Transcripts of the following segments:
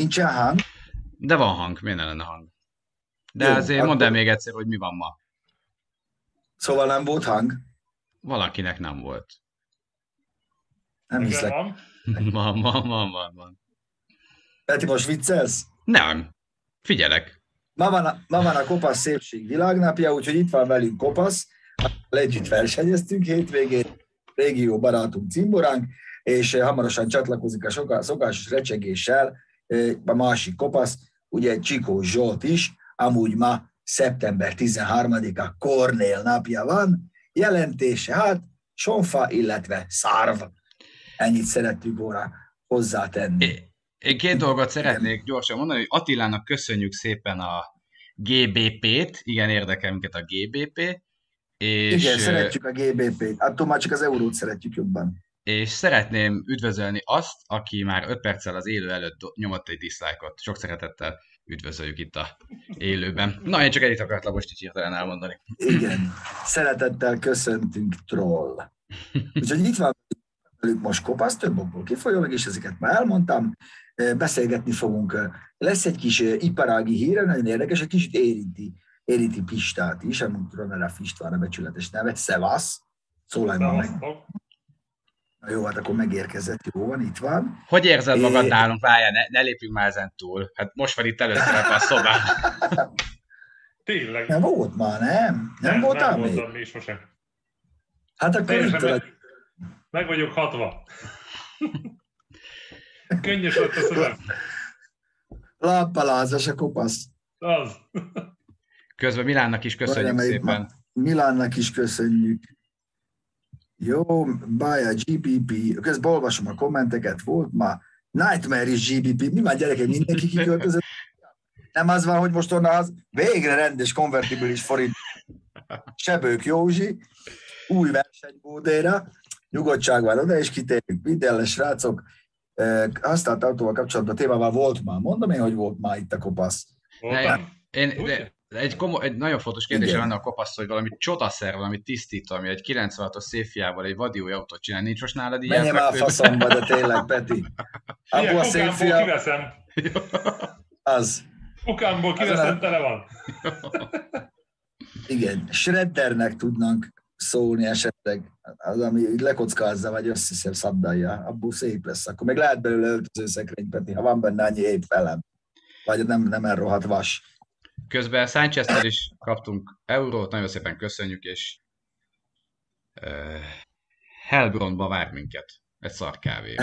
Nincsen hang? De van hang, miért ne lenne hang? De jó, azért mondd el még egyszer, hogy mi van ma. Szóval nem volt hang? Valakinek nem volt. Nem hiszlek. Van. Peti, most viccelsz? Nem. Figyelek. Ma van a Kopasz szépség világnapja, úgyhogy itt van velünk Kopasz. Együtt versenyeztünk hétvégén, régió barátunk cimboránk, és hamarosan csatlakozik a szokásos recsegéssel a másik Kopasz, ugye Csikó Zsolt is, amúgy ma szeptember 13-a Kornél napja van, jelentése hát sonfa, illetve szárv. Ennyit szerettük volna hozzátenni. Én két dolgot szeretnék gyorsan mondani, hogy Attilának köszönjük szépen a GBP-t, igen, érdekel minket a GBP. És igen, szeretjük a GBP-t, attól már csak az eurót szeretjük jobban. És szeretném üdvözölni azt, aki már 5 perccel az élő előtt nyomott egy dislike-ot. Sok szeretettel üdvözöljük itt a élőben. Na, én csak egyet akartam most így hirtelen elmondani. Igen, szeretettel köszöntünk, troll. Úgyhogy itt van velük most Kopasz, több okból kifolyólag, és ezeket már elmondtam. Beszélgetni fogunk. Lesz egy kis iparági híre, nagyon érdekes, egy kicsit érinti Pistát is, amúgy tudom erre Istvánra becsületes nevet, szevasz, szólalj meg. Na jó, hát akkor megérkezett, jó van, itt van. Hogy érzed magad nálunk? Várjál, ne lépjünk már ezen túl. Hát most van itt először a szobán. Tényleg. Nem volt már, nem? Nem voltál még? Nem voltam még sosem. Hát akkor meg vagyok 60. Könnyes lett a szöveg. Láppalázas a Kopasz. Az. Közben Milánnak is köszönjük szépen. Milánnak is köszönjük. Jó, buy a GBP. Közben olvasom a kommenteket, volt ma. Nightmare is GBP. Mi már gyerekek, mindenki kiköltözött? Nem az van, hogy most onnan az végre rendes konvertibilis forint. Sebők Józsi, új versenybódéra. Nyugodtság van oda, és kitérjük. Minden srácok, használt autóval kapcsolatban témával volt már. Mondom én, hogy volt már itt a Kopasz. Egy nagyon fontos kérdés lenne a Kopasz, hogy valami csodaszer, valami tisztító, ami egy 96-os széfjával egy vadiói autót csinál. Nincs most nálad ilyen fekvőben? Menjem a faszomba, de tényleg, Peti. Ilyen kukámból kiveszem. Az. Kukámból kiveszem, tele van. Igen, shreddernek tudnánk szólni esetleg, az, ami lekockázza, vagy összeszél szabdalja, abból szép lesz. Akkor még lehet belőle öltözőszekrény, Peti, ha van benne annyi épp velem. Vagy nem elrohadt vas. Közben Sánchez-tel is kaptunk eurót, nagyon szépen köszönjük, és Hellbornba vár minket, egy szar kávé.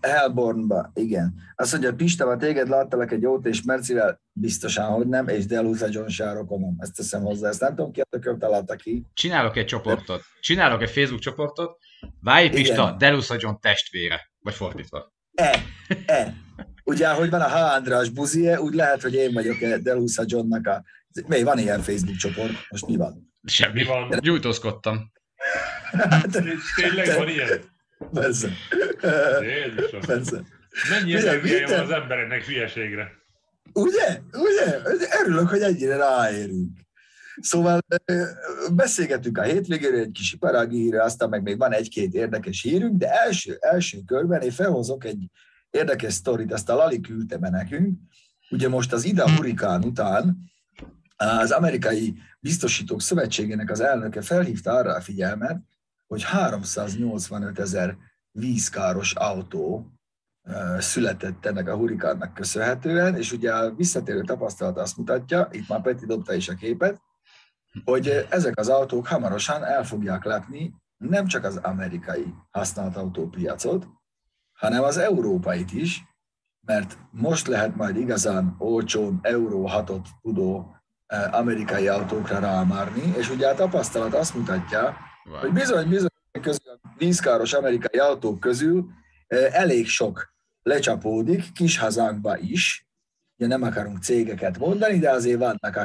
Hellbornba, igen. Azt mondja, Pistával téged láttalak egy jót, és Mercivel biztosan, hogy nem, és Delusa John sárokonom. Ezt teszem hozzá, ezt nem tudom ki, a tököm találta ki. Csinálok egy Facebook csoportot, Váj Pista, Delusa John testvére, vagy fordítva. Ugye, hogy van a H. András buzie, úgy lehet, hogy én vagyok Delusa Johnnak a... Még van ilyen Facebook csoport? Most mi van? Semmi van. Gyújtózkodtam. Tényleg van ilyen? Persze. Persze. Mennyi energia van az embereknek hülyeségre? Ugye? Örülök, hogy ennyire ráérünk. Szóval beszélgetünk a hétvégéről, egy kis iparági hírre, aztán meg még van egy-két érdekes hírünk, de első körben én felhozok egy érdekes sztorit, azt a Lali küldte be nekünk. Ugye most az IDA hurikán után az Amerikai Biztosítók Szövetségének az elnöke felhívta arra a figyelmet, hogy 385 000 vízkáros autó született ennek a hurikánnak köszönhetően, és ugye a visszatérő tapasztalat azt mutatja, itt már Peti dobta is a képet, hogy ezek az autók hamarosan el fogják lepni nem csak az amerikai használt autópiacot, hanem az európait is, mert most lehet majd igazán olcsón Euró 6-ot tudó amerikai autókra rámárni, és ugye a tapasztalat azt mutatja, hogy bizony közül a vízkáros amerikai autók közül elég sok lecsapódik, kis hazánkba is, ugye nem akarunk cégeket mondani, de azért vannak,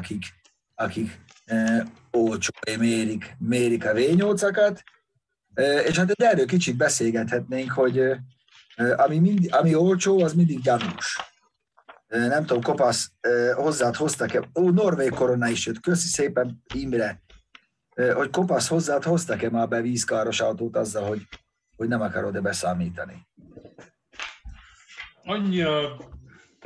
akik olcsón mérik a V8-akat, és hát erről kicsit beszélgethetnénk, hogy ami olcsó, az mindig gyanús. Nem tudom, Kopasz, hozzád hoztak-e? Norvég korona is jött, köszi szépen, Imre. Hogy Kopasz, hozzád hoztak-e már be vízkáros autót azzal, hogy nem akarod-e beszámítani? Annyira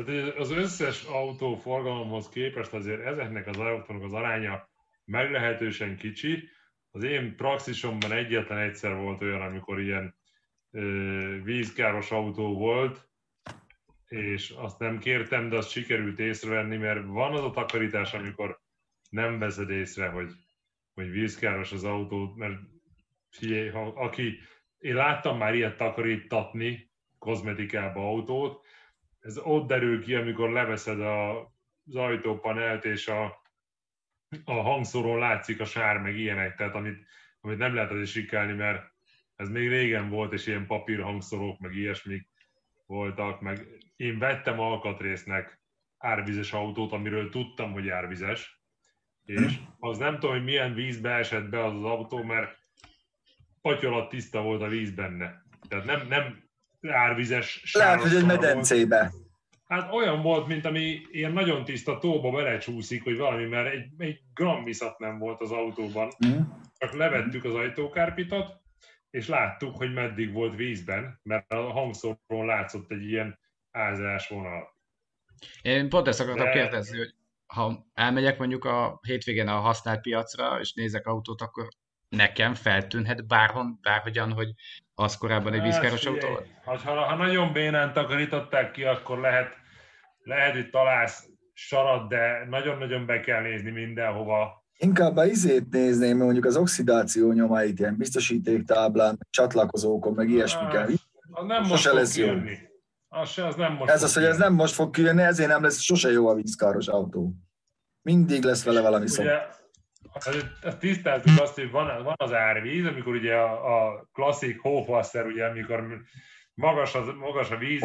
Tehát az összes autóforgalomhoz képest azért ezeknek az autóknak az aránya meglehetősen kicsi. Az én praxisomban egyetlen egyszer volt olyan, amikor ilyen vízkáros autó volt, és azt nem kértem, de azt sikerült észrevenni, mert van az a takarítás, amikor nem veszed észre, hogy vízkáros az autó, mert figyelj, én láttam már ilyet takarítatni kozmetikába autót, ez ott derül ki, amikor leveszed az ajtópanelt, és a hangszórón látszik a sár, meg ilyenek, tehát amit nem lehet azért sikálni, mert ez még régen volt, és ilyen papír hangszorok, meg ilyesmik voltak, meg én vettem alkatrésznek árvizes autót, amiről tudtam, hogy árvizes, és az nem tudom, hogy milyen vízbe esett be az autó, mert patyolat tiszta volt a víz benne. Tehát nem árvizes sáros. Lehet, hogy egy medencébe. Volt. Hát olyan volt, mint ami ilyen nagyon tiszta tóba belecsúszik, hogy valami, mert egy gram viszat nem volt az autóban. Csak levettük az ajtókárpitot, és láttuk, hogy meddig volt vízben, mert a hangszóron látszott egy ilyen ázás vonal. Én pont ezt akartam kérdezni, hogy ha elmegyek mondjuk a hétvégén a használt piacra, és nézek autót, akkor nekem feltűnhet bárhogyan, hogy az korábban egy vízkáros autó volt? Ha nagyon bénán takarították ki, akkor lehet, hogy találsz sarat, de nagyon-nagyon be kell nézni mindenhova. Inkább az izét nézném, mondjuk az oxidáció nyomait, ilyen biztosítéktáblán, csatlakozókon, meg ilyesmiken. Nem most fog kijönni. Ez nem most fog kijönni, ezért nem lesz sose jó a vízkáros autó. Mindig lesz vele valami szó. Tisztáztuk azt, hogy van az árvíz, amikor ugye a klasszik hófasszer, ugye, amikor magas a víz,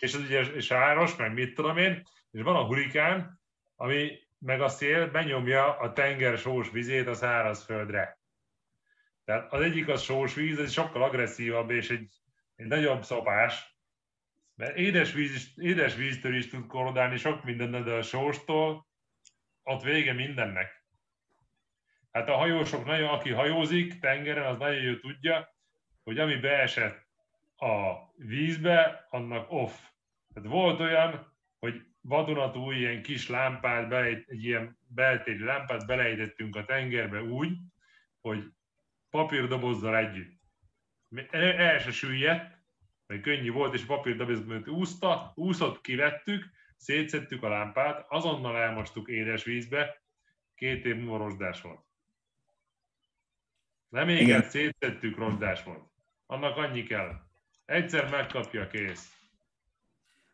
és az ugye sáros, meg mit tudom én, és van a hurikán, ami meg a szél benyomja a tenger sós vizét a szárazföldre. Tehát az egyik az sós víz, ez sokkal agresszívabb, és egy nagyobb szopás, mert édes víztől is tud korodálni sok minden, de a sóstól ott vége mindennek. Hát a hajósok, aki hajózik tengeren, az nagyon jól tudja, hogy ami beesett a vízbe, annak off. Tehát volt olyan, hogy vadonatúj ilyen kis lámpát, egy ilyen beltéri lámpát belejtettünk a tengerbe úgy, hogy papírdobozzal együtt. El se süllyedt, mert könnyű volt, és papírdobozzal úszott, kivettük, szétszedtük a lámpát, azonnal elmostuk édes vízbe, 2 év múlva rozsdás volt. Nem éget, szétszedtük, rozsdás volt. Annak annyi kell. Egyszer megkapja, kész.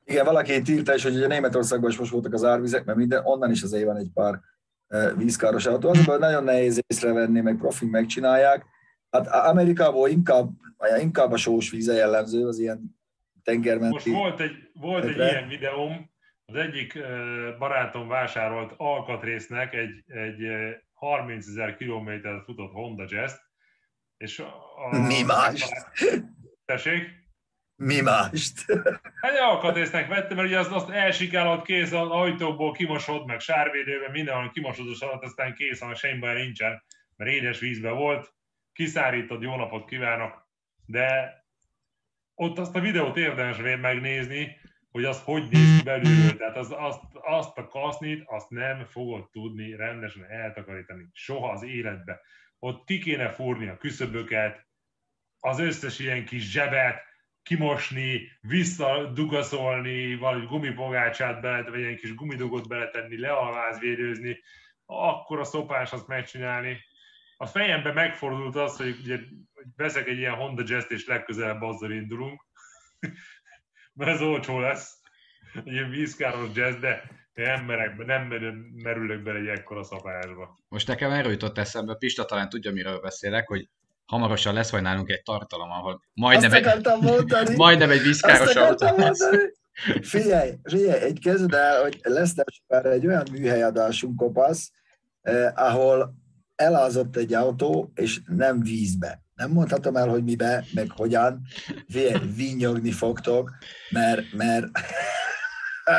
Igen, valaki írta is, hogy ugye Németországban is most voltak az árvizek, mert minden, onnan is azért van egy pár vízkáros autó. Azonban nagyon nehéz észrevenni, meg profin megcsinálják. Hát Amerikából inkább a sós víze jellemző, az ilyen tengermenti... Most volt egy ilyen videóm, az egyik barátom vásárolt alkatrésznek egy 30 000 kilométert futott Honda Jazz, és mi mást? Tessék? Mi mást? Egy alkatrésznek vettem, mert ugye azt elsikálod, kész az ajtóból, kimosod, meg sárvédőben, mindenhol kimosod a sarat, aztán kész, hanem semmi baj nincsen, mert édes vízben volt, kiszárítod, jó napot kívánok, de ott azt a videót érdemes megnézni, hogy az hogy néz belülről, tehát azt a kasznit, azt nem fogod tudni rendesen eltakarítani, soha az életbe. Ott ki kéne fúrni a küszöböket, az összes ilyen kis zsebet, kimosni, visszadugaszolni, valami gumipogácsát beletenni, vagy ilyen kis gumidugot beletenni, lealvázvédőzni, akkor a szopás azt megcsinálni. A fejembe megfordult az, hogy ugye veszek egy ilyen Honda Jazz-t, és legközelebb azzal indulunk, mert ez olcsó lesz, egy ilyen vízkáros jazz, de nem merülök bele egy ekkora szapásba. Most nekem erről jutott eszembe, Pista talán tudja, miről beszélek, hogy hamarosan lesz vagy nálunk egy tartalom, ahol majdnem egy vízkáros autó lesz. Figyelj, egy kezded el, hogy lesz már egy olyan műhelyadásunk, Kopasz, ahol elázott egy autó, és nem vízbe. Nem mondhatom el, hogy mibe, meg hogyan. Vinnyogni fogtok, mert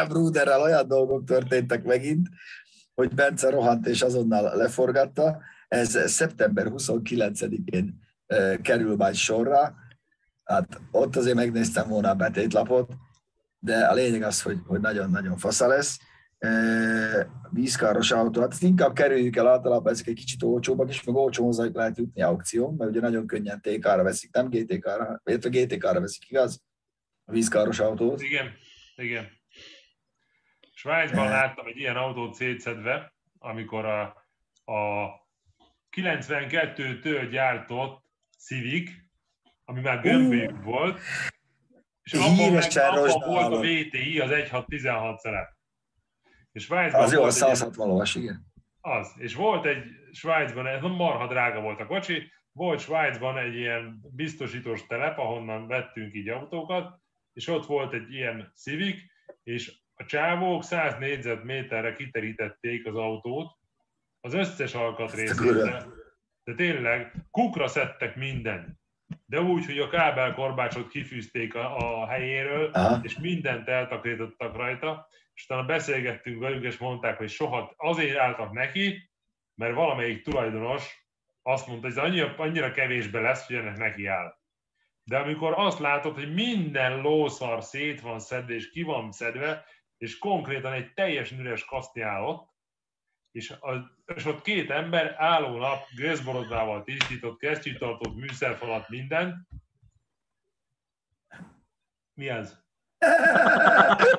Bruderrel olyan dolgok történtek megint, hogy Bence rohant és azonnal leforgatta. Ez szeptember 29-én kerül majd sorra. Hát ott azért megnéztem volna a betétlapot. de a lényeg az, hogy nagyon-nagyon fasza lesz. Vízkáros autó, hát inkább kerüljük el általában, ezek egy kicsit olcsóbbak is, meg olcsó hozzájuk lehet jutni aukción, mert ugye nagyon könnyen TK-ra veszik, nem GTK-ra, illetve GTK-ra veszik, igaz? A vízkáros autót. Igen, igen. Svájcban láttam egy ilyen autót szétszedve, amikor a 92-től gyártott Civic, ami már gömbélyű volt, és abban volt a VTI, az 1.6.16 szerep. És Svájcban az jó, a 160 lovas, igen. Az. És volt egy Svájcban, ez marha drága volt a kocsi, volt Svájcban egy ilyen biztosítós telep, ahonnan vettünk így autókat, és ott volt egy ilyen Civic, és a csávók 100 négyzetméterre kiterítették az autót, az összes alkatrészére. De tényleg kukra szedtek mindent. De úgy, hogy a kábelkorbácsot kifűzték a helyéről, aha, és mindent eltakarítottak rajta, és utána beszélgettünk velük, és mondták, hogy soha azért álltak neki, mert valamelyik tulajdonos azt mondta, hogy ez annyira kevésbe lesz, hogy ennek neki áll. De amikor azt látod, hogy minden lószar szét van szedve, és ki van szedve, és konkrétan egy teljesen üres kaszni állott, és ott két ember álló nap gőzborodvával tisztított, kesztyűtartót, műszerfalat, mindent. Mi ez?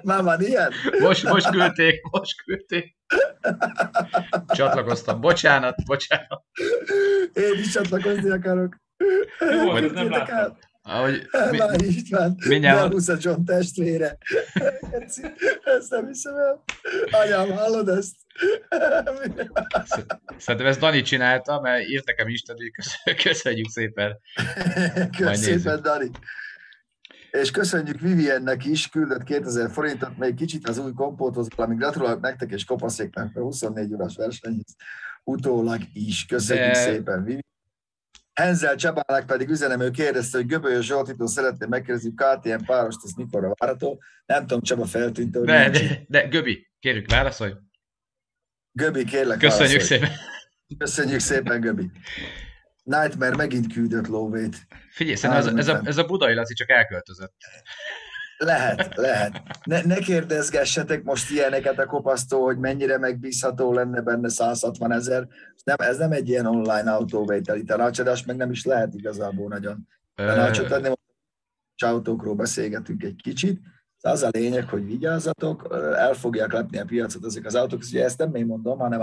Már van ilyen? Most küldték. Csatlakoztam. Bocsánat. Én is csatlakozni akarok. Jó volt, ez nem láttam. Ahogy Lali István, Delusa John testvére. Ezt nem hiszem el. Anyám, hallod ezt? Szerintem ezt Dani csinálta, mert írt nekem Isten, hogy köszönjük szépen. Köszönjük szépen, Dani. És köszönjük Viviennek is, küldött 2000 forintot, még kicsit az új kompóthoz, valamint gratulálok nektek és kopaszéknak a 24 órás versenyhez utólag is. Köszönjük szépen, Vivi. Henzel Csabának pedig üzenem, ő kérdezte, hogy Göbölyös Zsoltitól szeretném megkérdezni, KTM párost, ez mikorra várható? Nem tudom, Csaba feltűnt, hogy de Göbi, kérjük, válaszolj. Göbi, kérlek, köszönjük válaszolj. Köszönjük szépen, Göbi. Nightmare megint küldött lóvét. Figyelj, ez a Budai Laci csak elköltözött. Lehet. Ne kérdezgessetek most ilyeneket a kopasztól, hogy mennyire megbízható lenne benne 160 000. Ez nem egy ilyen online autóvételi tanácsadás, meg nem is lehet igazából nagyon tanácsot adni. Autókról beszélgetünk egy kicsit. Az a lényeg, hogy vigyázzatok, el fogják lepni a piacot ezek az autók. Ugye ezt nem én mondom, hanem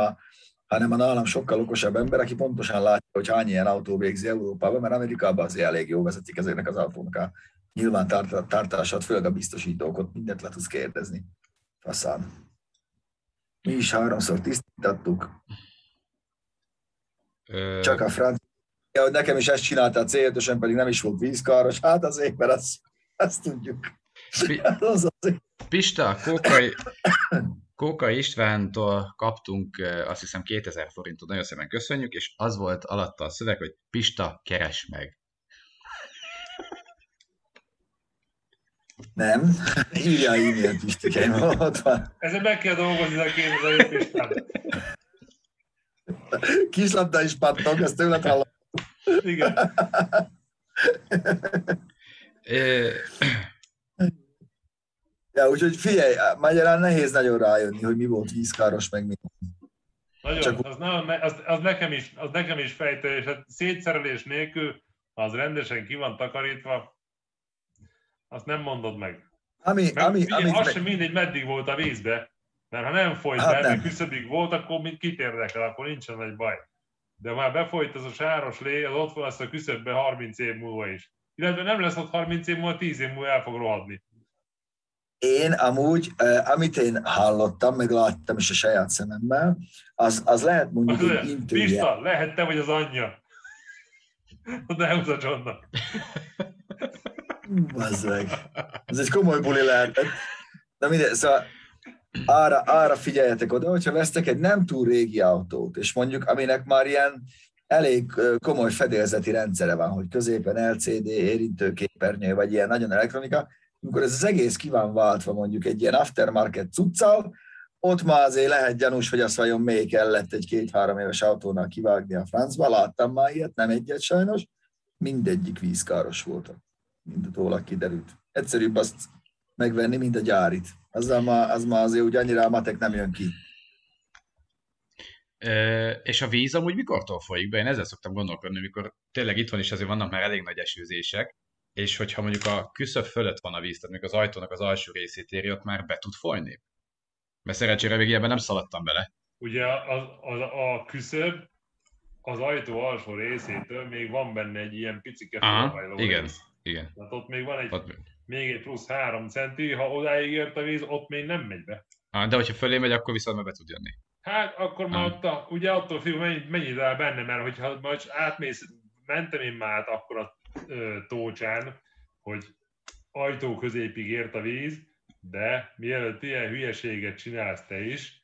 a nálam sokkal okosabb ember, aki pontosan látja, hogy hány ilyen autó végzi Európában, mert Amerikában azért elég jó vezetik ezeknek az autónak a nyilvántartását, főleg a biztosítókat, mindent le tudsz kérdezni. Faszán. Mi is 3-szor tisztítottuk. Csak a francia, hogy nekem is ezt csinálta a C5-ösen, pedig nem is volt vízkáros. Hát azért, mert azt tudjuk. Pista, Kóka Istvántól kaptunk azt hiszem 2000 forintot, nagyon szépen köszönjük, és az volt alatta a szöveg, hogy Pista, keresd meg. Nem, írja e-mailt Pistikáim, ott van. Ezzel meg kell dolgozni a kérdező Pistát. Kislabda is pattog, ezt tőled hallom. Igen. Ja, úgyhogy figyelj, magyarán nehéz nagyon rájönni, hogy mi volt vízkáros, meg mi. Nagyon, az nekem is fejtő, és hát szétszerelés nélkül, az rendesen ki van takarítva, azt nem mondod meg. Az sem mindegy, meddig volt a vízbe, mert ha nem folyt hát be, küszöbig volt, akkor mind kit érdekel, akkor nincsen nagy baj. De már befolyt az a sáros lé, az ott lesz a küszöbbe 30 év múlva is. Illetve nem lesz ott 30 év múlva, 10 év múlva el fog rohadni. Én amúgy, amit én hallottam, meg láttam is a saját szememmel, az lehet mondjuk egy intője. Pista, lehet te vagy az anyja. De húz a Johnnak. Bazzeg. Ez egy komoly buli lehetett. Na mindegy, szóval arra figyeljetek oda, hogyha vesztek egy nem túl régi autót, és mondjuk aminek már ilyen elég komoly fedélzeti rendszere van, hogy középen LCD, érintőképernyő, vagy ilyen nagyon elektronika, amikor ez az egész ki van váltva mondjuk egy ilyen aftermarket cuccal, ott már azért lehet gyanús, hogy azt vajon még kellett egy 2-3 éves autónál kivágni a francba, láttam már ilyet, nem egyet sajnos, mindegyik vízkáros volt, mint utólag kiderült. Egyszerűbb azt megvenni, mint a gyárit. Az már azért úgy annyira a matek nem jön ki. És a víz amúgy mikortól folyik be? Én ezzel szoktam gondolkodni, mikor tényleg itthon is azért vannak már elég nagy esőzések, és hogyha mondjuk a küszöb fölött van a víz, tehát még az ajtónak az alsó részét éri, ott már be tud folyni. Mert szerencsére még ilyenben nem szaladtam bele. Ugye a küszöb az ajtó alsó részétől még van benne egy ilyen picike felhajló. Igen, igen. Tehát ott még van még egy plusz 3 centi, ha odáig ért a víz, ott még nem megy be. De hogyha fölé megy, akkor viszont már be tud jönni. Hát akkor már ott, ugye attól függ, mennyit áll benne, mert hogyha majd átmész, mentem én már át akkor a tócsán, hogy ajtó középig ért a víz, de mielőtt ilyen hülyeséget csinálsz te is,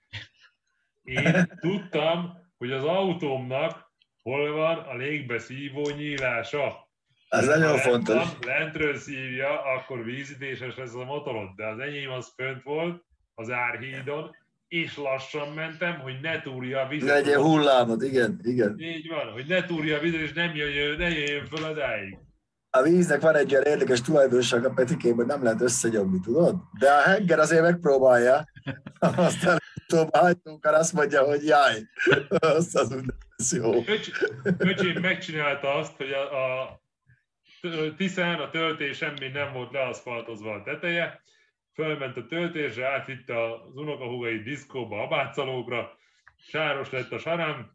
én tudtam, hogy az autómnak hol van a légbeszívó nyílása. Ez nagyon fontos. Ha lentről szívja, akkor vízítéses lesz a motorod, de az enyém az fönt volt az árhídon, és lassan mentem, hogy ne túrja a vizet. Legyen hullámot, igen, igen. Így van, hogy ne túrja a vizet, és ne jöjjön föl adáig. A víznek van egy olyan érdekes tulajdonság a petikében, nem lehet összegyomni, tudod? De a henger azért megpróbálja, aztán a hajtókán azt mondja, hogy jaj, azt az úgy lesz jó. Öcsém megcsinálta azt, hogy a Tiszán a töltés semmi nem volt leaszfaltozva a teteje, fölment a töltésre, átvitte az unokahúgai diszkóba, abátszalókra, sáros lett a sarám,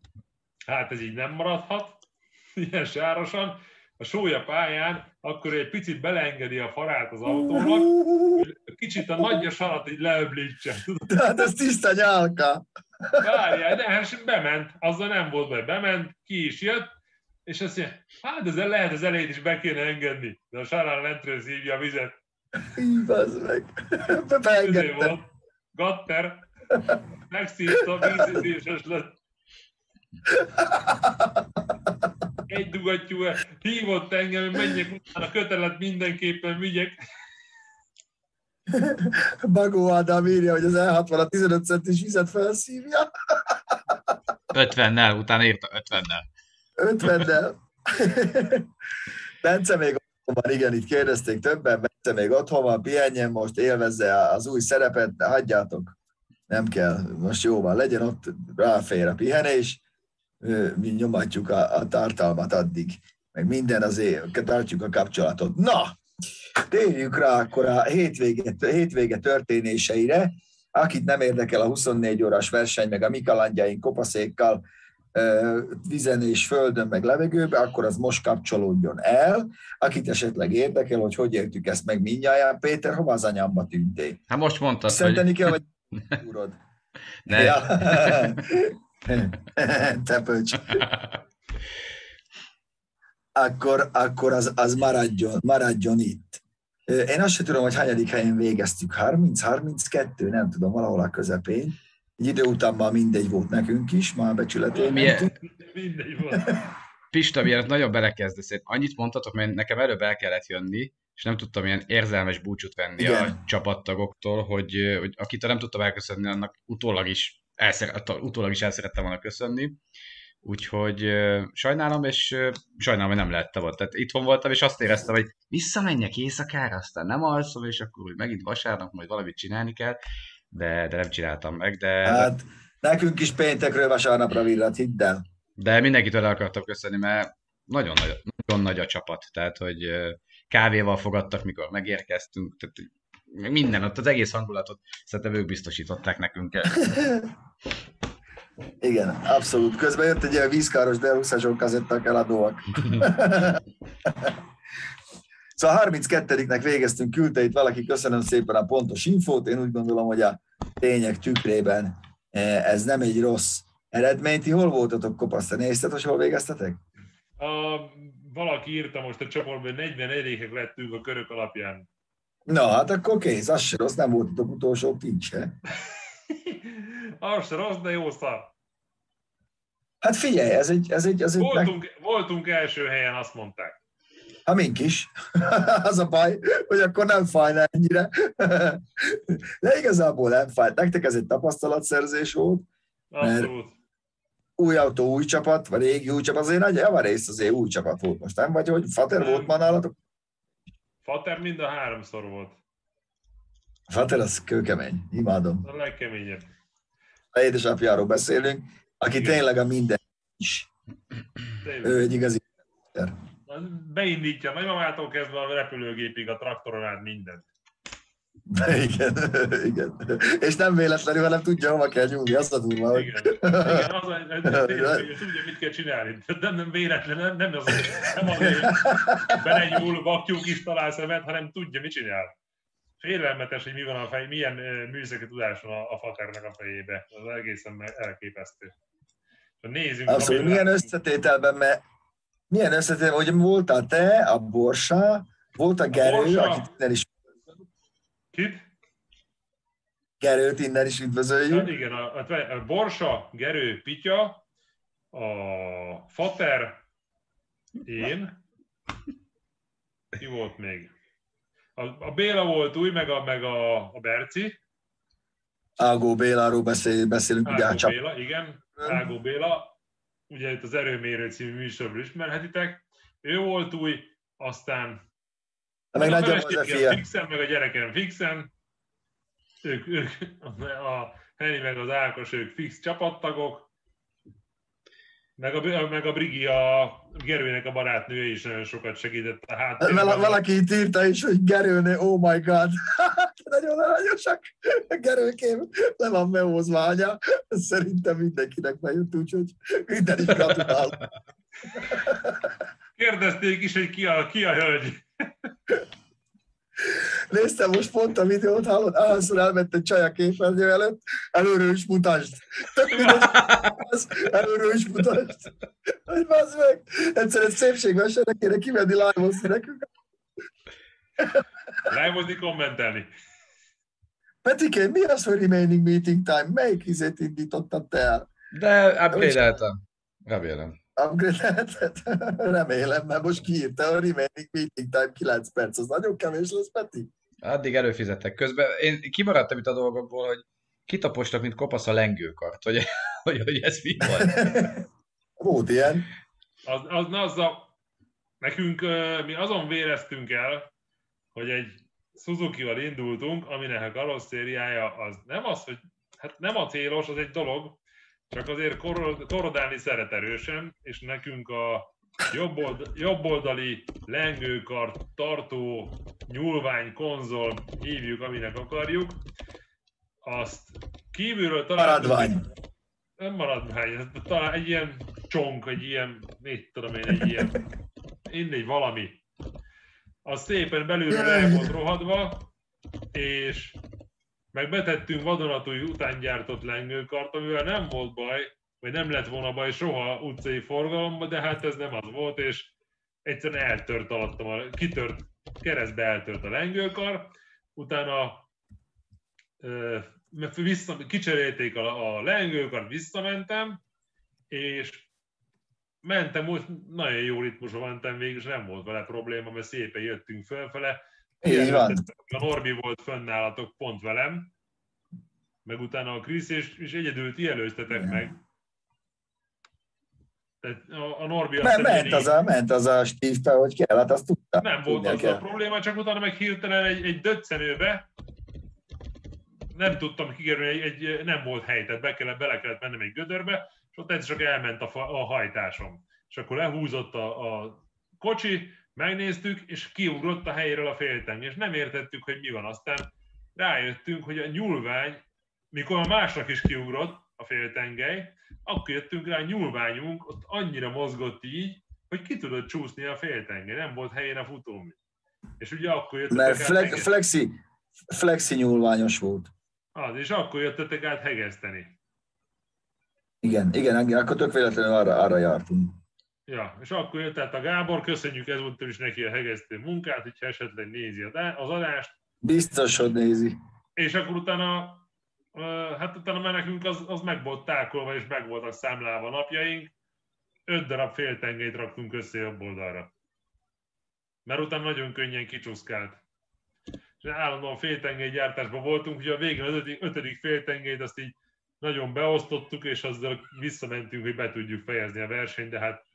hát ez így nem maradhat, ilyen sárosan. A sólya pályán akkor egy picit beleengedi a farát az autónak, kicsit a nagyja sarat így leöblítse. Tehát ez tiszta nyálka. Várjál, de bement, azzal nem volt baj, bement, ki is jött, és azt mondja, hát ezzel lehet az elejét is be kéne engedni, de a sarán lentről szívja a vizet. Hívazd meg! Beengedtem. Gatter, megszívta, vízítéses lett. Egy dugattyú hívott engem, hogy menjek utána, kötelet mindenképpen vigyek. Bagó Ádám írja, hogy az E60 a 15 centis vizet felszívja. 50-nel, utána írta 50-nel. 50-nel. Bence még otthon van, igen, itt kérdezték többen, Bence még otthon van, pihenjen most, élvezze az új szerepet, hagyjátok. Nem kell, most jó van, legyen ott, ráfér a pihenés. Mi nyomatjuk a tartalmat addig, meg minden azért tartjuk a kapcsolatot. Na, térjünk rá akkor a hétvége történéseire. Akit nem érdekel a 24 órás verseny, meg a mi kalandjaink kopaszékkal vizen és földön, meg levegőbe, akkor az most kapcsolódjon el. Akit esetleg érdekel, hogy hogy értük ezt meg mindnyáján. Péter, hova az anyámba tűntél? Hát most mondtad, szenteni kell, hogy... Úrod. Ne. Ja. Te pöcs. Akkor az maradjon itt. Én azt sem tudom, hogy hányadik helyen végeztük. 30-32, nem tudom, valahol a közepén. Egy idő után már mindegy volt nekünk is, már becsületén mentünk. Mindegy volt. Pista, miért nagyon belekezdesz? Én annyit mondtatok, mert nekem előbb el kellett jönni, és nem tudtam ilyen érzelmes búcsút venni. Igen. A csapattagoktól, hogy akit nem tudtam elköszönni, annak utólag is el szerettem volna köszönni. Úgyhogy sajnálom, és sajnálom, hogy nem lehettem ott. Tehát itthon voltam, és azt éreztem, hogy visszamenjek éjszakára, aztán nem alszom, és akkor úgy megint vasárnap majd valamit csinálni kell, de nem csináltam meg. Hát nekünk is péntekről vasárnapra villat, hidd el. De mindenkitől el akartam köszönni, mert nagyon nagy a csapat. Tehát, hogy kávéval fogadtak, mikor megérkeztünk, tehát minden, ott az egész hangulatot szerintem ők biztosították nekünk el. Igen, abszolút. Közben jött egy ilyen vízkáros Delusa John kazetták eladóak. Szóval 32-nek végeztünk, küldte itt valaki, köszönöm szépen a pontos infót, én úgy gondolom, hogy a tények tükrében ez nem egy rossz eredmény. Ti hol voltatok, Kopasz? Te nézted, hogy hol végeztetek? Valaki írta most a csoportban, 41-ek lettünk a körök alapján. Na, hát akkor kész, az se rossz, nem voltatok utolsók, nincs se. Az se rossz, de jó szar. Hát figyelj, ez egy voltunk első helyen, azt mondták. Hát mink is. Az a baj, hogy akkor nem fájna ennyire. De igazából nem fájt. Nektek ez egy tapasztalatszerzés volt. Abszolút. Új autó, új csapat, vagy régi új csapat, azért nagy javarészt azért új csapat volt most, nem? Vagy hogy Fater volt ma nálatok? Fater mind a háromszor volt. A Fater az kőkemény, imádom. A legkeményebb. A édesapjáról beszélünk, aki tényleg a minden is. Tényleg. Ő egy igazi. Beindítja, majd magától kezdve a repülőgépig, a traktoron át mindent. Igen, igen. És nem véletlenül, hanem tudja, hova kell nyúlni, azt a durva, hogy... Igen, és tudja, mit kell csinálni. Nem véletlen, nem azért belenyúl, vaktyúk is talál szemet, hanem tudja, mit csinál. Félelmetes, hogy mi van a fej, milyen műszaki tudás van a Faternek a fejébe. Az egészen elképesztő. Nézzünk, abszolút, milyen összetételben, mert milyen összetételben, hogy voltál te, a Borsa, volt a Gerő, akit innen is... Kit? Gerőt innen is üdvözöljük. Hát igen, a Borsa, Gerő, Pitya, a Fater, én, ki volt még? A Béla volt új, meg a Berci. Ágó Béláról beszélünk. Ágó Béla, igen. Ágó Béla, ugye itt az Erőmérő című műsorból ismerhetitek. Ő volt új, aztán... Meg a feleségem fixen, meg a gyerekem fixen. Ők a Henny meg az Ákos, ők fix csapattagok. Meg a Brigi, a Gerőnek a barátnője is nagyon sokat segített a háttérben. Valaki itt írta is, hogy Gerőné, oh my god, nagyon aranyosak, Gerőkém le van behozva anya, szerintem mindenkinek megjött, úgyhogy minden is gratulál. Kérdezték is, hogy ki a hölgy. Néztem most pont a videót, hallod? Ahányszor elment egy csaj a képernyő előtt, előről is mutasd. Tök mindegy, előről is mutasd. Hogy baszd meg! Egyszerűen szépségvesenek kéne kimenni live-ozni nekünk. Live-ozni, kommentelni. Petiké, mi az, hogy remaining meeting time? Melyik izét indítottad te el? De upgrade-eltem. Remélem. Upgrade-eltet? Remélem, mert most kiírta a remaining meeting time 9 perc. Az nagyon kevés lesz, Peti. Addig előfizettek. Közben én kimaradtam itt a dolgokból, hogy kitapostak, mint kopasz a lengőkart. Hogy ez mi volt? Volt ilyen. Nekünk mi azon véreztünk el, hogy egy Suzukival indultunk, aminek a karosszériája nem a célos, az egy dolog, csak azért korodálni szeret erősen, és nekünk a jobboldali lengőkart tartó nyúlvány konzol, hívjuk, aminek akarjuk, azt kívülről találtuk... Maradvány. Nem maradvány, talán egy ilyen csonk, egy valami. Az szépen belülről el volt rohadva, és meg betettünk vadonatúj utángyártott lengőkart, amivel nem volt baj, vagy nem lett volna baj soha utcai forgalomba, de hát ez nem az volt, és egyszerűen eltört alattam, kitört, keresztbe eltört a lengőkar, utána kicserélték a lengőkart, visszamentem, és mentem úgy, nagyon jó ritmusra mentem végül, és nem volt vele probléma, mert szépen jöttünk fölfele. Így van. A Norbi volt fönnállatok pont velem, meg utána a Krisz, és egyedül ti előztetek meg. Tehát a Norbi azt ment az a stívpe, hogy kell, hát azt tudtam. Nem volt az a probléma, csak utána meg hirtelen egy döccenőbe, nem tudtam kikerülni, nem volt hely, tehát bele kellett mennem egy gödörbe, ott egyszer csak elment a hajtásom. És akkor lehúzott a kocsi, megnéztük, és kiugrott a helyéről a félteng, és nem értettük, hogy mi van. Aztán rájöttünk, hogy a nyúlvány, mikor a másnak is kiugrott a féltengely, akkor jöttünk rá, a nyúlványunk ott annyira mozgott így, hogy ki tudott csúszni a féltengely, nem volt helyén a futómű. És ugye akkor jöttetek át... Flexi nyúlványos volt. Az, és akkor jöttetek át hegeszteni. Igen, akkor tök véletlenül arra jártunk. Ja, és akkor jött át a Gábor, köszönjük ezúttal is neki a hegesztő munkát, hogyha esetleg nézi az adást. Biztos, hogy nézi. És akkor utána már nekünk az meg volt tákolva, és meg voltak számlálva napjaink. 5 darab féltengelyt raktunk össze jobb oldalra. Mert utána nagyon könnyen kicsuszkált. És állandóan féltengely gyártásban voltunk, ugye a végén az 5. féltengelyt azt így nagyon beosztottuk, és azzal visszamentünk, hogy be tudjuk fejezni a versenyt, de hát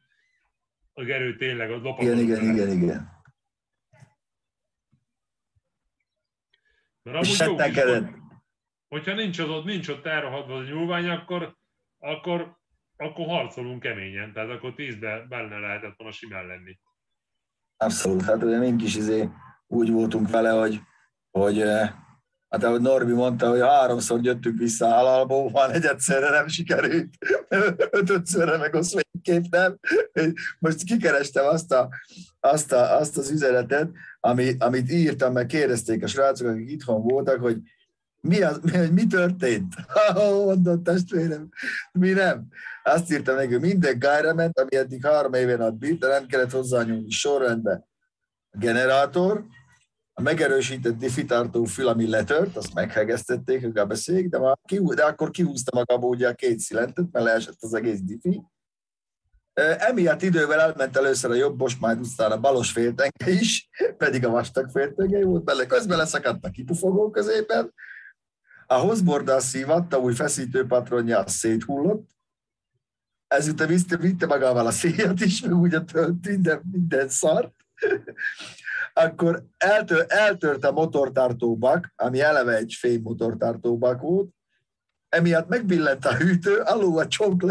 a Gerő tényleg az lopatott. Igen. Mert amúgy jó, hogyha nincs ott elrohadva a nyúlvány, akkor harcolunk keményen, tehát akkor 10-ben benne lehetett volna simán lenni. Abszolút, hát ugye mink is úgy voltunk vele, hogy hát ahogy Norbi mondta, hogy 3-szor jöttünk vissza halalból, már egyszerre nem sikerült, 5-szörre meg azt végképp nem. Most kikerestem azt az üzenetet, amit írtam, meg kérdezték a srácok, akik itthon voltak, hogy mi történt? Mondott testvérem, mi nem. Azt írtam neki, hogy minden gájra ment, ami eddig 3 éven ad bírt, de nem kellett hozzányúlni sorrendbe. A generátor, a megerősített diffitartó fül, ami letört, azt meghegeztették a gábeszék, de akkor kihúzta magába ugye a 2 szilentet, mert leesett az egész diffi. Emiatt idővel elment először a jobbos, majd aztán a balos féltenge is, pedig a vastag féltenge volt bele. Közben leszakadt a kipufogó középen. A hozbordal szívatta, új feszítőpatronja széthullott. Ezután vitte magával a széjat is, meg úgy a töltőt, de minden szart. Akkor eltört a motortartóbak, ami eleve egy fém motortartóbak volt. Emiatt megbillent a hűtő, alul a csonk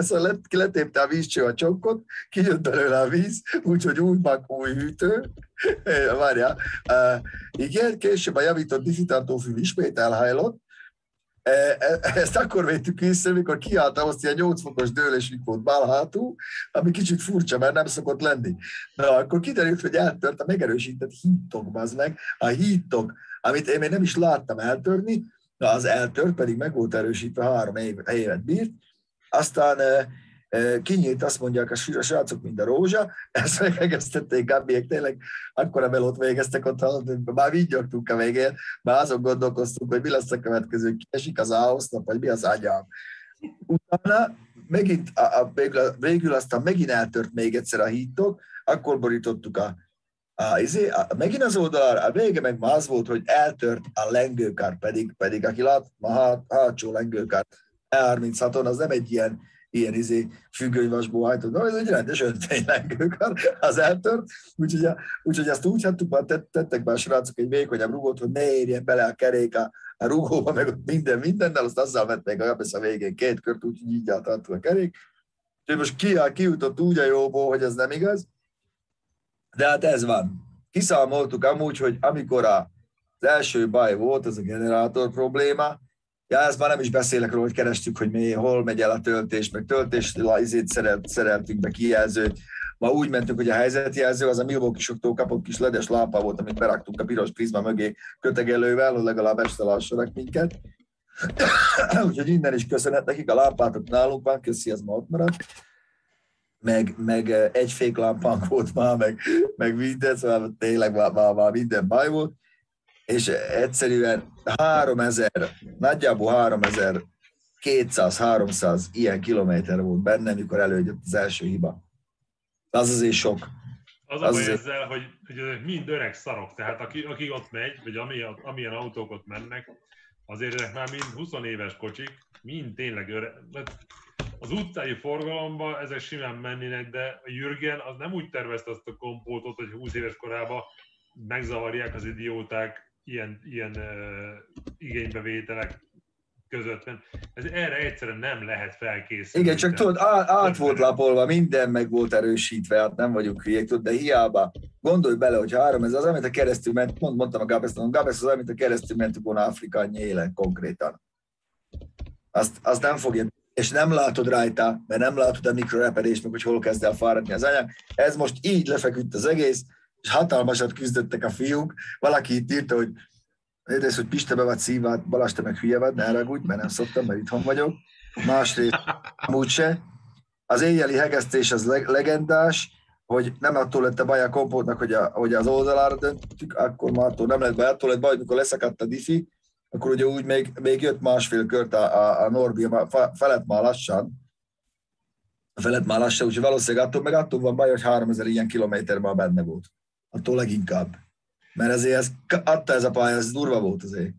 letépte a vízcső a csonkot, kijött belőle a víz, úgyhogy új mag, új hűtő. Várjál. Igen, később a javított diffitartófű ismét elhajlott. Ezt akkor vettük észre, amikor kiálltam, azt ilyen 8 fokos dőlésük volt bálhátú, ami kicsit furcsa, mert nem szokott lenni. Na, akkor kiderült, hogy eltört a megerősített hídtog, bazd meg, a hídtog, amit én még nem is láttam eltörni, na, az eltört, pedig meg volt erősítve, 3 évet bírt. Aztán kinyílt, azt mondják a srácok, mint a rózsa, ezt meghegeztették Gabiek, tényleg akkora melót végeztek ott, már vigyortunk a végén, már azon gondolkoztunk, hogy mi lesz a következő, kiesik az áhosznap, vagy mi az agyám. Utána megint, végül aztán megint eltört még egyszer a hídtog, akkor borítottuk megint az oldalra, a vége meg már az volt, hogy eltört a lengőkár, pedig aki lát, a hátsó lengőkár E36-on, az nem egy ilyen függönyvasból hajtott, ez egy rendes öntény lengőkár, az eltört, úgyhogy azt úgy hattuk, már tettek be a srácok egy vékonyabb rugót, hogy ne érjen bele a kerék a rugóba, meg ott mindennel, azt azzal vették a jobb, a végén 2 kört, úgyhogy így áthattuk a kerék. Úgyhogy most kijutott úgy a jóból, hogy ez nem igaz. De hát ez van. Kiszámoltuk amúgy, hogy amikor az első baj volt, ez a generátor probléma, ja, ezt már nem is beszélek róla, hogy kerestük, hogy hol megy el a töltés, meg töltéslajzét szereltünk be kijelzőt. Ma úgy mentünk, hogy a helyzetjelző az a Milwaukee-soktól kapott kis ledes lámpa volt, amit beraktunk a piros prizma mögé kötegelővel, hogy legalább este lássanak minket. Úgyhogy innen is köszönhet nekik, a lámpátok nálunk van, köszi, ez ma ott maradt. Meg egy féklámpánk volt már, meg minden, szóval tényleg már minden baj volt, és egyszerűen 3200-300 ilyen kilométer volt benne, mikor előjött az első hiba. Az azért sok. Az a baj ezzel, hogy ezek mind öreg szarok, tehát aki ott megy, vagy amilyen autók ott mennek, azért ezek már mind 20 éves kocsik, mind tényleg öreg. Az utcai forgalomban ezek simán mennének, de a Jürgen az nem úgy tervezte azt a kompótot, hogy 20 éves korában megzavarják az idióták ilyen igénybevételek között. Ez erre egyszerűen nem lehet felkészülni. Igen, csak tudod, át volt lapolva, minden meg volt erősítve, hát nem vagyunk hülyék, de hiába. Gondolj bele, hogy 3000 az, amit a keresztül ment, mondtam a Gábeszton, Gábesz az, amit a keresztül mentük volna Afrika nyélen konkrétan. Azt nem fogja... és nem látod rajta, mert nem látod a mikrorepedést, meg hogy hol kezd el fáradni az anyag. Ez most így lefeküdt az egész, és hatalmasat küzdöttek a fiúk. Valaki itt írta, hogy egyrészt, hogy Piste be vagy szívát, Balázs, te meg hülye vagy, ne haragudj, mert nem szoktam, mert itthon vagyok. Másrészt amúgy se. Az éjjeli hegesztés az legendás, hogy nem attól lett a baj a kompótnak, hogy az oldalára döntöttük, akkor már attól nem lett baj, attól lett baj, mikor leszakadt a diffi, akkor ugye úgy még jött 1,5 kört a Norbi, felett már lassan, úgyhogy valószínűleg attól van baj, hogy 3000 ilyen kilométer már benne volt. Attól leginkább. Mert azért ez a pálya, ez durva volt azért.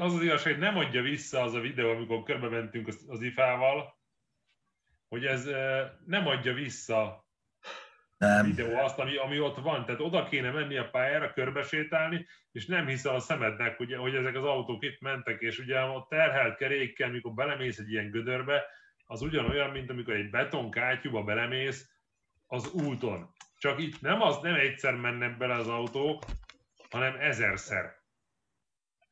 Az igazság, hogy nem adja vissza az a videó, amikor körbe mentünk az IFA-val, hogy ez nem adja vissza videó azt, ami ott van. Tehát oda kéne menni a pályára, körbesétálni, és nem hiszel a szemednek, ugye, hogy ezek az autók itt mentek, és ugye a terhelt kerékkel, mikor belemész egy ilyen gödörbe, az ugyanolyan, mint amikor egy betonkátyúba belemész az úton. Csak itt nem egyszer mennek bele az autók, hanem ezerszer.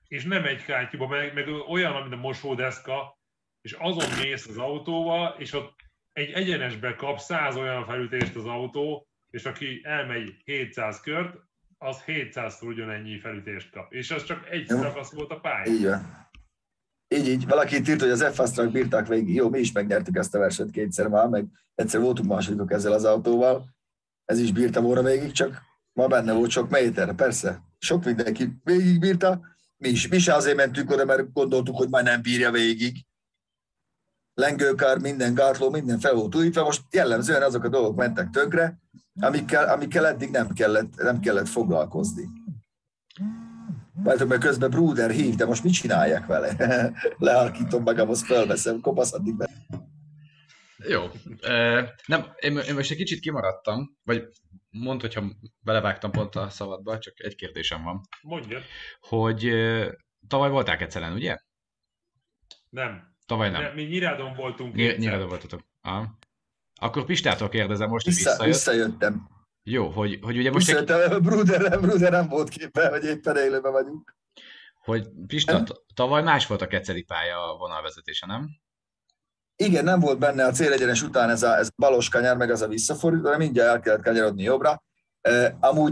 És nem egy kátyúba, meg olyan, mint a mosódeszka, és azon mész az autóval, és ott egy egyenesbe kap 100 olyan felütést az autó, és aki elmegy 700 kört, az 700-tól ugyanennyi felütést kap. És az csak egy szakasz volt a pályán. Így van. Így. Valaki írt, hogy az F-Fast-nak bírták végig. Jó, mi is megnyertük ezt a versenyt kétszer már, meg egyszer voltunk másodikok ezzel az autóval. Ez is bírta volna végig, csak ma benne volt sok méter, persze. Sok mindenki végig bírta. Mi is azért mentünk oda, mert gondoltuk, hogy már nem bírja végig. Lengőkár, minden gátló, minden fel volt újítva, most jellemzően azok a dolgok mentek tönkre, amikkel eddig nem kellett foglalkozni. Várjátok, mert közben Bruder hív, de most mit csinálják vele? Lehalkítom magam, azt felveszem, Kopasz addig be. Jó. Nem, én most egy kicsit kimaradtam, vagy mondd, hogyha belevágtam pont a szabadba, csak egy kérdésem van. Mondja. Hogy tavaly volták egyszerűen, ugye? Nem. Tavaly nem. Mi Nyírádon voltunk. Nyírádon voltatok. Aha. Akkor Pistától kérdezem most, hogy visszajöttem. Jó, hogy ugye most... Visszajöttem, Bruder nem volt képen, hogy éppen élőben vagyunk. Hogy Pista, tavaly más volt a keceli pálya a vonalvezetése, nem? Igen, nem volt benne a célegyenes után ez a balos kanyar, meg az a visszafordító, de mindjárt el kellett kanyarodni jobbra.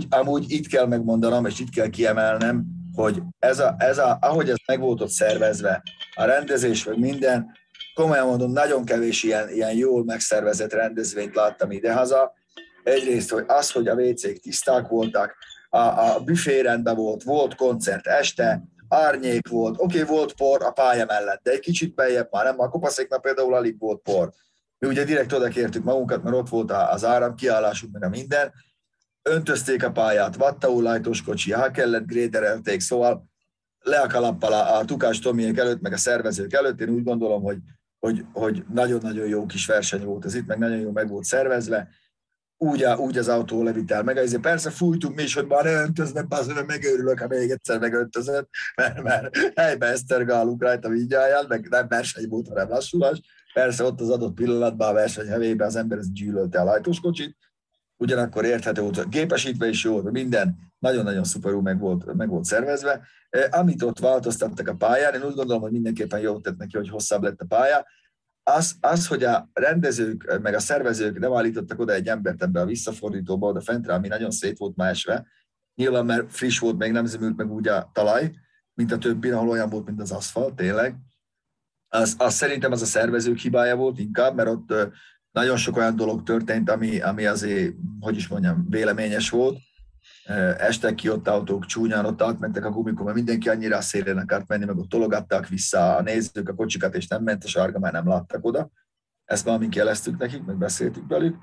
Amúgy itt kell megmondanom, és itt kell kiemelnem, hogy ahogy ez meg volt ott szervezve, a rendezés, vagy minden, komolyan mondom, nagyon kevés ilyen jól megszervezett rendezvényt láttam idehaza. Egyrészt, hogy az, hogy a WC-k tiszták voltak, a büfé rendben volt koncert este, árnyék volt, oké, volt por a pálya mellett, de egy kicsit beljebb már nem, a kopaszéknál például alig volt por. Mi ugye direkt odakértük magunkat, mert ott volt az áramkiállásunk, meg a minden, öntözték a pályát, vattaulajtos kocsi, ha kellett, gréderelték, szóval le a kalappal a Tukás Tomiék előtt, meg a szervezők előtt. Én úgy gondolom, hogy nagyon-nagyon jó kis verseny volt ez itt, meg nagyon jó meg volt szervezve. Úgy az autó levitel meg. Ezért persze fújtunk mi is, hogy már öntöznek, azért megőrülök, ha még egyszer megöntözött, mert helyben esztergálunk rajta mindjárt, meg nem verseny volt, hanem lassulás. Persze ott az adott pillanatban a verseny hevében az ember gyűlölte a lajtóskocsit, ugyanakkor érthető volt, gépesítve is jó, minden nagyon-nagyon szuperú meg volt szervezve. Amit ott változtattak a pályán, én úgy gondolom, hogy mindenképpen jót tett neki, hogy hosszabb lett a pálya. Az, hogy a rendezők, meg a szervezők nem állítottak oda egy embert ebbe a visszafordítóba, oda fentre, ami nagyon szét volt már esve. Nyilván, mert friss volt, még nem zömült meg úgy a talaj, mint a többi, ahol olyan volt, mint az aszfalt, tényleg. Az szerintem az a szervezők hibája volt inkább, mert ott nagyon sok olyan dolog történt, ami azért, hogy is mondjam, véleményes volt. Estek ki ott autók, csúnyán ott átmentek a gumikon, mert mindenki annyira a szélén akart menni, meg ott tologatták vissza a nézők a kocsikat, és nem ment a sárga, már nem láttak oda. Ezt már amink jeleztük nekik, meg beszéltük velük.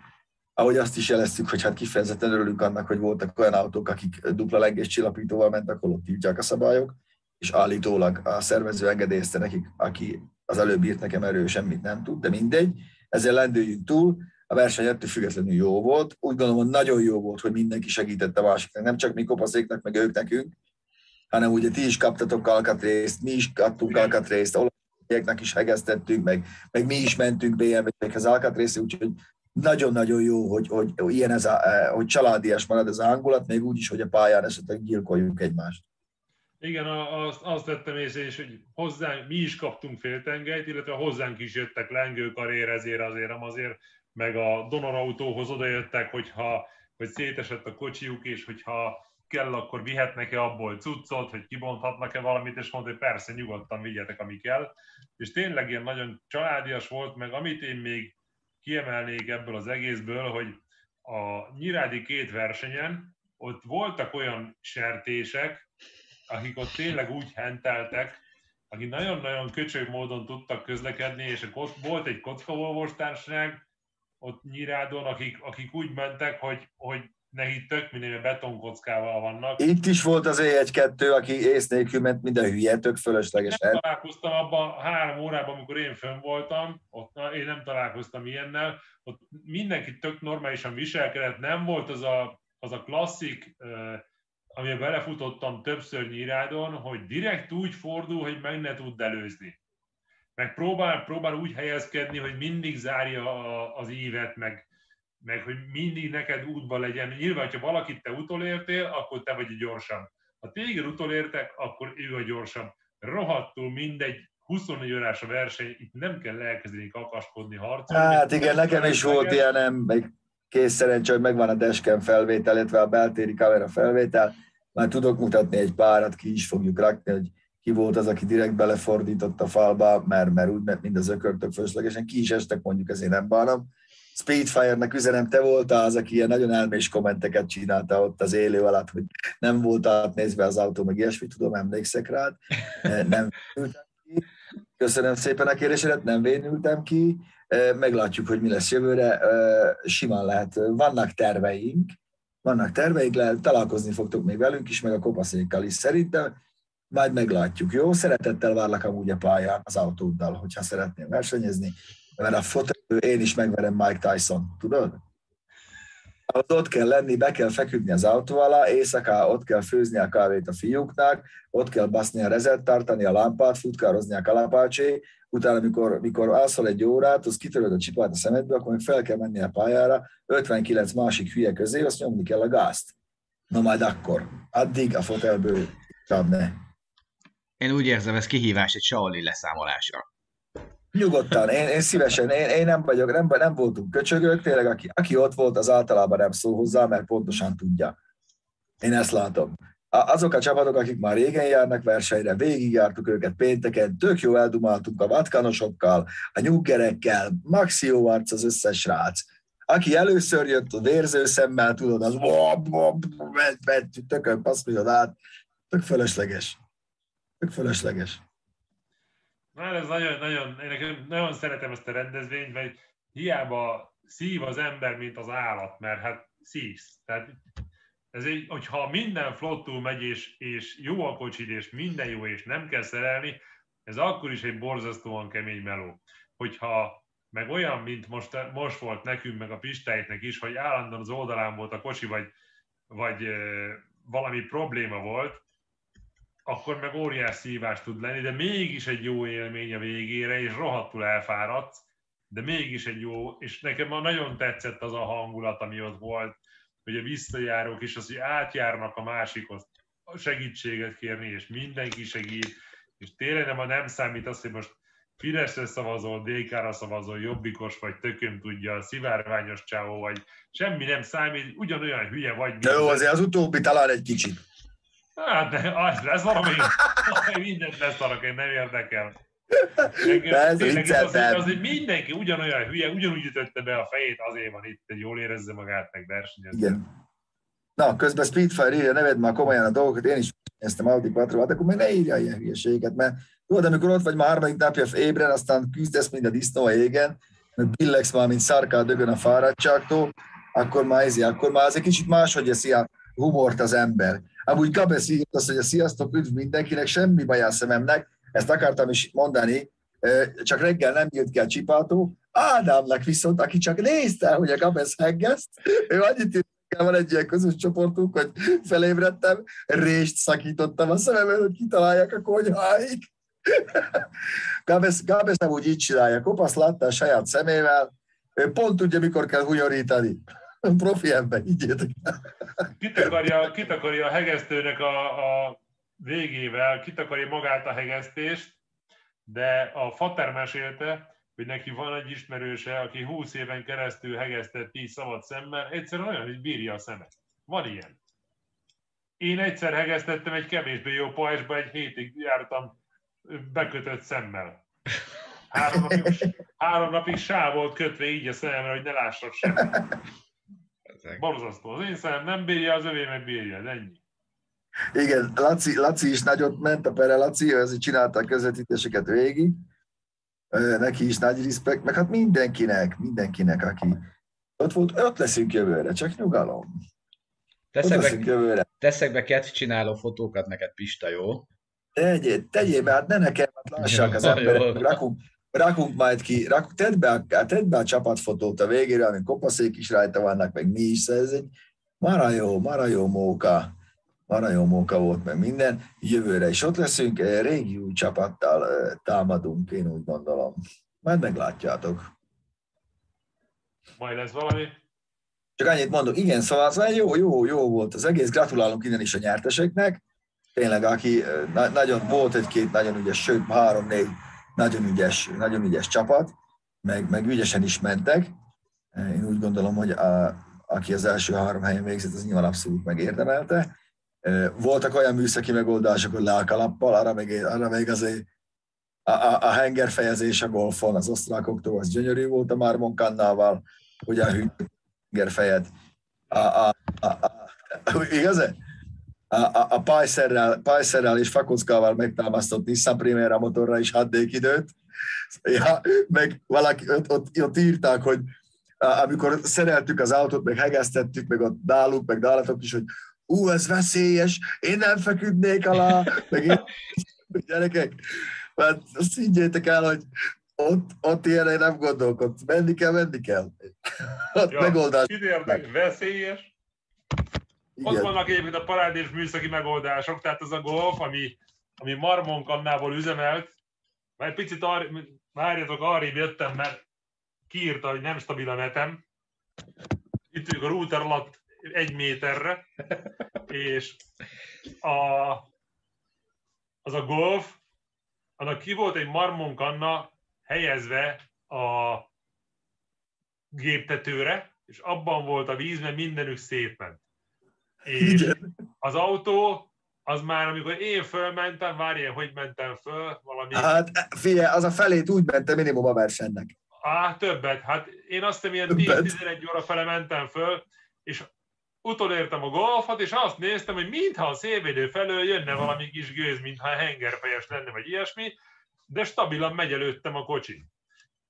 Ahogy azt is jeleztük, hogy hát kifejezetten örülünk annak, hogy voltak olyan autók, akik dupla lengés csillapítóval mentek, ahol ott hívják a szabályok, és állítólag a szervező engedélyezte nekik, aki az előbb írt nekem erről, semmit nem tud, de mindegy. Ezzel lendüljünk túl. A verseny ettől függetlenül jó volt. Úgy gondolom, nagyon jó volt, hogy mindenki segített a másiknak. Nem csak mi kopaszéknak, meg ők nekünk, hanem ugye ti is kaptatok alkatrészt, mi is kaptunk alkatrészt, olaszoknak is hegesztettünk, meg mi is mentünk BMW-ekhez alkatrészt, úgyhogy nagyon-nagyon jó, hogy ilyen ez hogy családias marad ez a hangulat, még úgy is, hogy a pályán esetleg gyilkoljunk egymást. Igen, azt tettem észre is, hogy hozzánk, mi is kaptunk féltengelyt, illetve hozzánk is jöttek lengőkarér, ezért azért, amazért, meg a donorautóhoz odajöttek, hogy szétesett a kocsiuk, és hogyha kell, akkor vihetnek-e abból cuccot, hogy kibonthatnak-e valamit, és mondta, hogy persze, nyugodtan vigyetek, ami kell. És tényleg ilyen nagyon családias volt, meg amit én még kiemelnék ebből az egészből, hogy a Nyírádi két versenyen ott voltak olyan sertések, akik ott tényleg úgy henteltek, akik nagyon-nagyon köcsög módon tudtak közlekedni, és ott volt egy kockavolvos társaság ott Nyírádon, akik úgy mentek, hogy ne hittök, mindenben betonkockával vannak. Itt is volt az E12, aki ész nélkül ment, minden hülye, tök fölöslegesen. Nem találkoztam abban a 3 órában, amikor én fönn voltam, ott én nem találkoztam ilyennel, ott mindenki tök normálisan viselkedett, nem volt az a klasszik, amiben belefutottam többször Nyírádon, hogy direkt úgy fordul, hogy meg ne tud előzni. Meg próbál úgy helyezkedni, hogy mindig zárja az ívet, meg hogy mindig neked útba legyen. Nyilván, ha valakit te utolértél, akkor te vagy a gyorsabb. Ha téged utolértek, akkor ő a gyorsabb. Rohadtul mindegy, 24 órás a verseny, itt nem kell elkezdeni kakaskodni, harcolni. Hát igen, nekem is volt ilyen, meg kész szerencsé, hogy megvan a dashcam felvétel, illetve a beltéri kamera felvétel. Már tudok mutatni egy párat, ki is fogjuk rakni, hogy ki volt az, aki direkt belefordított a falba, mert úgy ment mind az ökörtök fölöslegesen, ki is estek mondjuk, ezért nem bánom. Speedfire-nek üzenem, te voltál az, aki ilyen nagyon elmés kommenteket csinálta ott az élő alatt, hogy nem voltál nézve az autó, meg ilyesmi, tudom, emlékszek rád, nem vénültem ki. Köszönöm szépen a kérésedet, nem vénültem ki, meglátjuk, hogy mi lesz jövőre, simán lehet, vannak terveink, lehet, találkozni fogtok még velünk is, meg a kopaszékkal is szerintem, majd meglátjuk, jó? Szeretettel várlak amúgy a pályán az autóddal, hogyha szeretném versenyezni, mert a fotelő, én is megverem Mike Tyson, tudod? Ott kell lenni, be kell feküdni az autó alá, éjszaka ott kell főzni a kávét a fiúknak, ott kell baszni a rezet, tartani a lámpát, futkározni a kalapácsé, utána, mikor alszol egy órát, az kitöröd a csipát a szemedbe, akkor fel kell menni a pályára, 59 másik hülye közé, azt nyomni kell a gázt. Na majd akkor, addig a fotelből szabne. Én úgy érzem, ez kihívás egy Saoli leszámolásra. Nyugodtan, én szívesen, én nem vagyok, nem voltunk köcsögök, tényleg aki ott volt, az általában nem szól hozzá, mert pontosan tudja. Én ezt látom. Azok a csapatok, akik már régen járnak versenyre, végigjártuk őket pénteken, tök jó eldumáltunk a vatkanosokkal, a nyuggerekkel, maxi jó arc az összes srác. Aki először jött a vérző szemmel, tudod, az tökön passzolod át, tök fölösleges. Na, ez nagyon, én nagyon szeretem ezt a rendezvényt, mert hiába szív az ember, mint az állat, mert hát szívsz. Tehát ez egy, hogyha minden flottul megy, és jó a kocsid, és minden jó, és nem kell szerelni, ez akkor is egy borzasztóan kemény meló. Hogyha meg olyan, mint most volt nekünk, meg a Pistáiknek is, hogy állandóan az oldalán volt a kocsi, vagy valami probléma volt, akkor meg óriás szívás tud lenni, de mégis egy jó élmény a végére, és rohadtul elfáradsz, de mégis egy jó, és nekem már nagyon tetszett az a hangulat, ami ott volt, hogy a visszajárók is az, hogy átjárnak a másikhoz segítséget kérni, és mindenki segít, és tényleg nem számít az, hogy most Fideszre szavazol, DK-ra szavazol, jobbikos vagy, tököm tudja, szivárványos csávó vagy, semmi nem számít, ugyanolyan hülye vagy. De jó, azért az utóbbi talán egy kicsit. Hát, de ez valami mindent leszarok, én nem érdekel. Azért mindenki ugyanolyan hülye, ugyanúgy ütötte be a fejét, azért van itt, hogy jól érezze magát, meg versenyezzen. Na, közben Speedfire írja, neved már komolyan a dolgokat, én is néztem Audi 4-ot, akkor még ne írja ilyen hülyeséget, mert jó, de amikor ott vagy már harmadik napja ébren, aztán küzdesz, mint a disznó a jégen, mert billegsz már, mint szarka a dögön a fáradtságtól, akkor már az egy kicsit máshogy eszi a humort az ember. Amúgy Kopasz írt azt, hogy a sziasztok, üdv mindenkinek, semmi baj a szememnek, ezt akartam is mondani, csak reggel nem jött ki a csipátó. Ádámnak viszont, aki csak nézte, hogy a Kopasz heggeszt, ő annyit írt, van egy ilyen közös csoportunk, hogy felébredtem, rést szakítottam a szememben, hogy kitalálják a konyháig. Kopasz nem úgy így csinálja, Kopasz látta a saját szemével, ő pont tudja, mikor kell hunyorítani. Profi ember, higgyétek. Kitakarja a hegesztőnek a végével, kitakarja magát a hegesztést, de a Fater mesélte, hogy neki van egy ismerőse, aki 20 éven keresztül hegesztett így szabad szemmel, egyszerűen olyan, hogy bírja a szemet. Van ilyen. Én egyszer hegesztettem egy kevésbé jó pajzsba, egy hétig jártam bekötött szemmel. 3 napig sáv volt kötve így a szememre, hogy ne lássak semmit. Borzasztó. Az én szemem nem bírja, az övé meg bírja, ennyi. Igen, Laci is nagyot ment, a Pere Laci, azért csinálta a közvetítéseket végig. Neki is nagy respekt, meg hát mindenkinek, aki ott volt, 5 leszünk jövőre, csak nyugalom. Teszek be csináló fotókat neked, Pista, jó? Tegyél be, hát ne nekem, hát lássák az emberek, rakunk majd ki, tedd be a csapatfotót a végére, ami kopaszék is rajta vannak, meg mi is, ez egy mara jó móka volt, meg minden, jövőre is ott leszünk, régi új csapattal támadunk, én úgy gondolom. Majd meglátjátok. Majd lesz valami. Csak annyit mondok, igen, szóval az már jó volt az egész, gratulálunk innen is a nyerteseknek, tényleg aki nagyon volt egy-két nagyon ügyes, sőt 3-4 nagyon ügyes csapat, meg ügyesen is mentek. Én úgy gondolom, hogy aki az első 3 helyen végzett, az nyilván abszolút megérdemelte. Voltak olyan műszaki megoldások, hogy lealkalappal, arra még azért a henger fejezés a golfon az osztrákoktól, az gyönyörű volt a Marmon Kannával, hogy a henger fejed. A pajszerrel és fakockával megtámasztott Nissan Primera motorra is haddék időt. Ja, meg valaki, ott írták, hogy amikor szereltük az autót, meg hegesztettük, meg ott náluk, meg nálatok is, hogy ez veszélyes, én nem feküdnék alá, meg én... Gyerekek, mert azt higgyétek el, hogy ott ilyenre nem gondolkodsz. Menni kell. Ott ja, megoldás. Idérdek, veszélyes. Igen. Ott vannak egyébként a parádés műszaki megoldások, tehát az a golf, ami Marmon Kannával üzemelt, már egy picit arrébb jöttem, mert kiírta, hogy nem stabil a netem. Itt a router alatt 1 méterre, és az a golf, annak ki volt egy Marmon Kanna helyezve a géptetőre, és abban volt a víz, mert mindenük szétment. És az autó, az már, amikor én fölmentem, várjál, hogy mentem föl, valami... Hát figyelj, az a felét úgy mentem minimum a versennek. Többet. Hát én azt hiszem, ilyen 10-11 óra fele mentem föl, és utolértem a golfot, és azt néztem, hogy mintha a szélvédő felől jönne valami kis gőz, mintha hengerfejes lenne, vagy ilyesmi, de stabilan megy előttem a kocsin.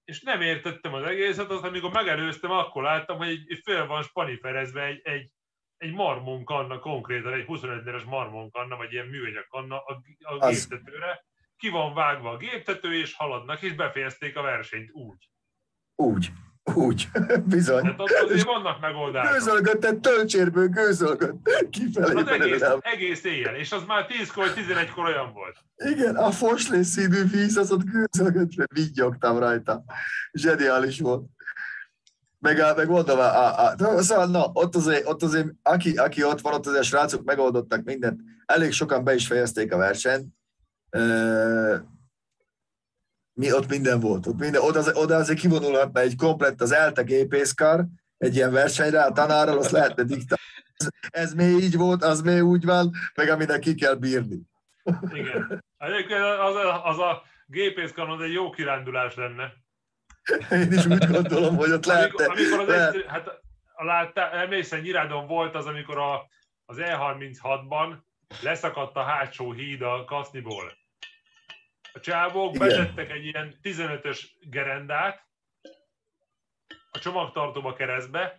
És nem értettem az egészet, azt amikor megelőztem, akkor láttam, hogy föl van spaniferezve egy Marmon Kanna, konkrétan egy 25-es Marmon Kanna, vagy ilyen műanyag kanna a géptetőre. Ki van vágva a géptető, és haladnak, és befejezték a versenyt úgy. Úgy, bizony. Hát azért vannak megoldások. Gőzölgötted, tölcsérből gőzölgött kifelé. Az egész éjjel, és az már 10-kor, 11-kor olyan volt. Igen, a forslés színű víz, az ott gőzölgötve, viggyogtam rajta. Zseniális volt. Meg mondom, szóval na, ott azért aki ott van, ott azért srácok megoldottak mindent. Elég sokan be is fejezték a versenyt. Ott minden volt. Oda azért kivonulhatna egy komplett az ELTE gépészkar, egy ilyen versenyre, a tanárral, azt lehetne diktálni. Ez még így volt, az még úgy van, meg aminek ki kell bírni. Igen. Az a gépészkar, az egy jó kirándulás lenne. Én is úgy gondolom, hogy ott lehetne. Emlékszel, Nyírádon volt az, amikor az E36-ban leszakadt a hátsó híd a kaszniból. A csávók betettek egy ilyen 15-ös gerendát a csomagtartóba keresztbe,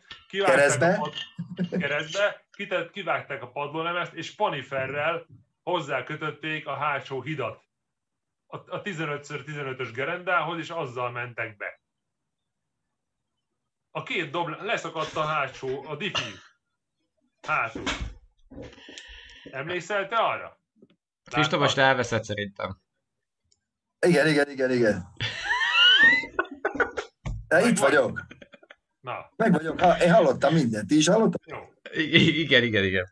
kivágták a padlólemezt, és spaniferrel hozzákötötték a hátsó hidat a 15x15-ös gerendához, és azzal mentek be. A 2 doblán leszakadt a hátsó, a diffűk hátul. Emlékszel te arra? Pista, most elveszed szerintem. Igen. De itt vagyok. Na. Meg vagyok. Én hallottam mindent. Ti is hallottam? Igen.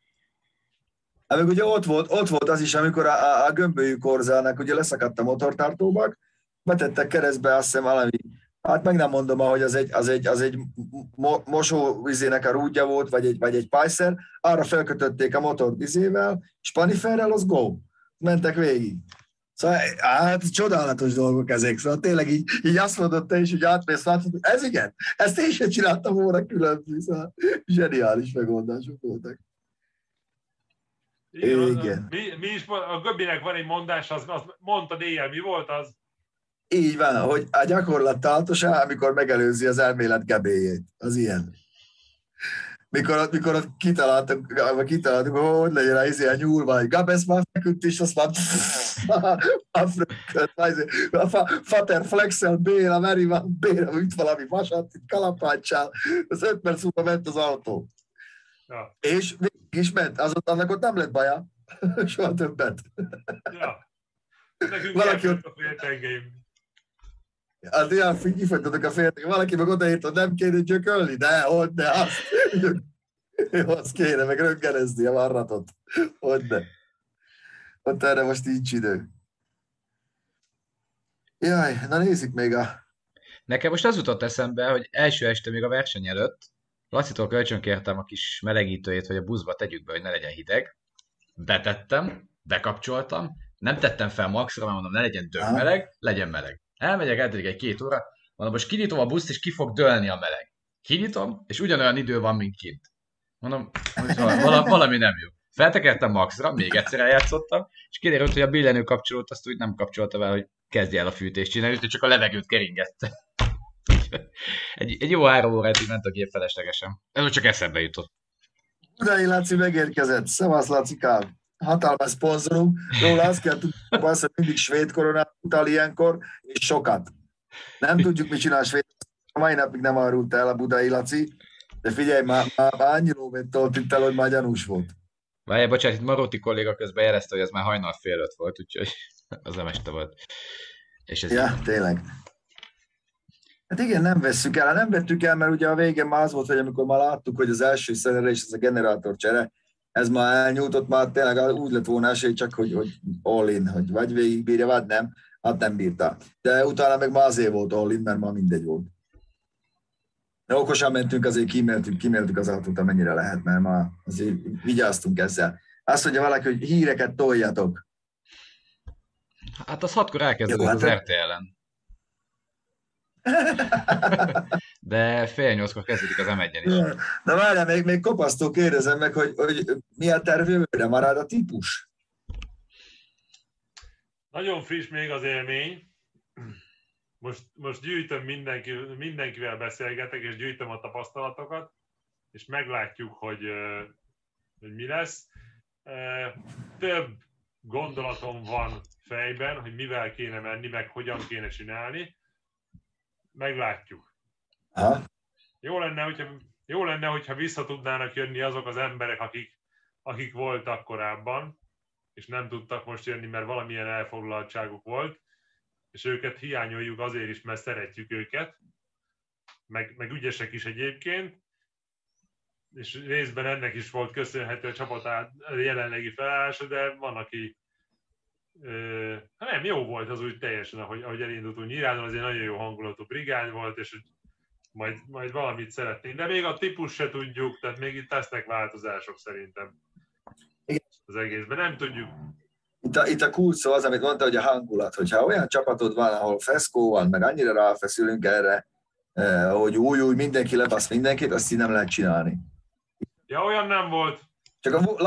Meg ugye ott volt az is, amikor a gömbölyű korzának ugye leszakadt a motortartóbak, betettek keresztbe, azt hiszem valami, hát meg nem mondom, hogy az egy mosóvizének a rúdja volt, vagy egy pajszer, arra felkötötték a motor izével, spaniferrel, az go. Mentek végig. Szóval, hát csodálatos dolgok ezek, szóval tényleg így azt mondod te is, hogy átmész, ez igen, ezt én sem csináltam volna különböző, szóval zseniális megoldások voltak. Igen. Mi is, a Göbinek van egy mondás, azt mondtad éjjel, mi volt az? Így van, hogy a gyakorlat táltosá, amikor megelőzi az elmélet gebéjét, az ilyen. mikor ott kitaláltuk, hogy legyen az ilyen nyúlvány. Gabesz már feküdt is, azt már... Fater flexel, Béla, meri van, Béla, üt valami vasat, kalapáccsál. Az 5 perc múlva ment az autó. Ja. És mégis ment. Azután annak ott nem lett baja. Soha többet. Ja. Nekünk valaki ott... a féltengeim. Hát ilyen kifajtottak a féltek. Valaki meg odaírt, hogy nem kéne gyökölni? Dehogyne azt. Azt kéne, meg röntgenezni a varratot. Hogyne. Ott erre most nincs idő. Jaj, na nézzük még a... Nekem most az jutott eszembe, hogy első este még a verseny előtt Lacitól kölcsönkértem a kis melegítőjét, hogy a buszba tegyük be, hogy ne legyen hideg. Betettem, bekapcsoltam, nem tettem fel maxra, mert mondom, ne legyen tök meleg, legyen meleg. Elmegyek, eltelik egy-két óra, mondom, most kinyitom a buszt, és ki fog dőlni a meleg. Kinyitom, és ugyanolyan idő van, mint kint. Mondom, valami nem jó. Feltekertem maxra, még egyszer eljátszottam, és kiderült, hogy a billenő kapcsolót azt úgy nem kapcsolta el, hogy kezdj el a fűtést csinálni, és csak a levegőt keringette. Egy jó 3 órát így ment a gép feleslegesen. Ez csak eszembe jutott. Budai Laci megérkezett. Szevasz, Lacikám! Hatalmas szponzorunk, róla azt kell tudni, hogy mindig svéd koronát utal ilyenkor, és sokat. Nem tudjuk, mit csinál svéd, a mai napig nem arult el a Budai Laci, de figyelj, már annyi lóvét tolt itt el, hogy már gyanús volt. Várjál, bocsánat, itt Maróti kolléga közben jelezte, hogy ez már hajnal 4:30 volt, úgyhogy az nem este volt. És ez ja, tényleg. Hát igen, nem vesszük el. Nem vettük el, mert ugye a végén már az volt, hogy amikor már láttuk, hogy az első szerelés, ez a generátorcsere, ez már elnyújtott, már tényleg úgy lett volna esély, csak hogy all in, hogy vagy végigbírja, vagy nem, hát nem bírta. De utána meg már azért volt all in, mert már mindegy volt. De okosan mentünk, azért kiméltük az autót, amennyire lehet, mert már azért vigyáztunk ezzel. Azt mondja valaki, hogy híreket toljatok. Hát az 6-kor elkezdődött az RTL-en. De 7:30 kezdődik az M1-en is. Na várjál, még Kopasztól kérdezem meg, hogy mi a terv jövőre, marad a típus? Nagyon friss még az élmény. Most gyűjtöm, mindenkivel beszélgetek, és gyűjtöm a tapasztalatokat, és meglátjuk, hogy mi lesz. Több gondolatom van fejben, hogy mivel kéne menni, meg hogyan kéne csinálni. Meglátjuk. Ha? Jó lenne, hogyha vissza tudnának jönni azok az emberek, akik voltak korábban, és nem tudtak most jönni, mert valamilyen elfoglaltságuk volt, és őket hiányoljuk azért is, mert szeretjük őket, meg ügyesek is egyébként, és részben ennek is volt köszönhető a csapat jelenlegi felállása, de van, aki... nem, jó volt az úgy teljesen, ahogy elindultunk Nyírádon, az egy nagyon jó hangulatú brigány volt, és majd valamit szeretnénk. De még a típus se tudjuk, tehát még itt tesznek változások szerintem az egészben. Nem tudjuk. Itt a kulcs szó az, amit mondta, hogy a hangulat, hogyha olyan csapatod van, ahol feszkó van, meg annyira ráfeszülünk erre, hogy új, mindenki lebasz mindenkit, azt így nem lehet csinálni. Ja, olyan nem volt. Csak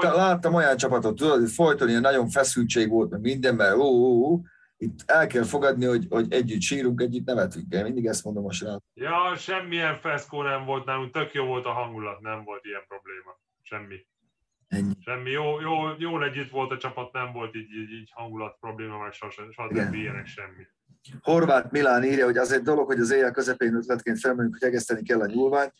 láttam olyan csapatot, tudod, hogy folyton ilyen nagyon feszültség volt, meg mindenben, itt el kell fogadni, hogy együtt sírunk, együtt nevetünk. Én mindig ezt mondom a srácnak. Ja, semmilyen feszkó nem volt nálunk, tök jó volt a hangulat, nem volt ilyen probléma. Semmi. Ennyi. Semmi. Jó együtt volt a csapat, nem volt így hangulat probléma, meg soha ilyenek semmi. Horváth Milán írja, hogy az egy dolog, hogy az éjjel közepén ötletként felmondjuk, hogy egeszteni kell a nyúlványt,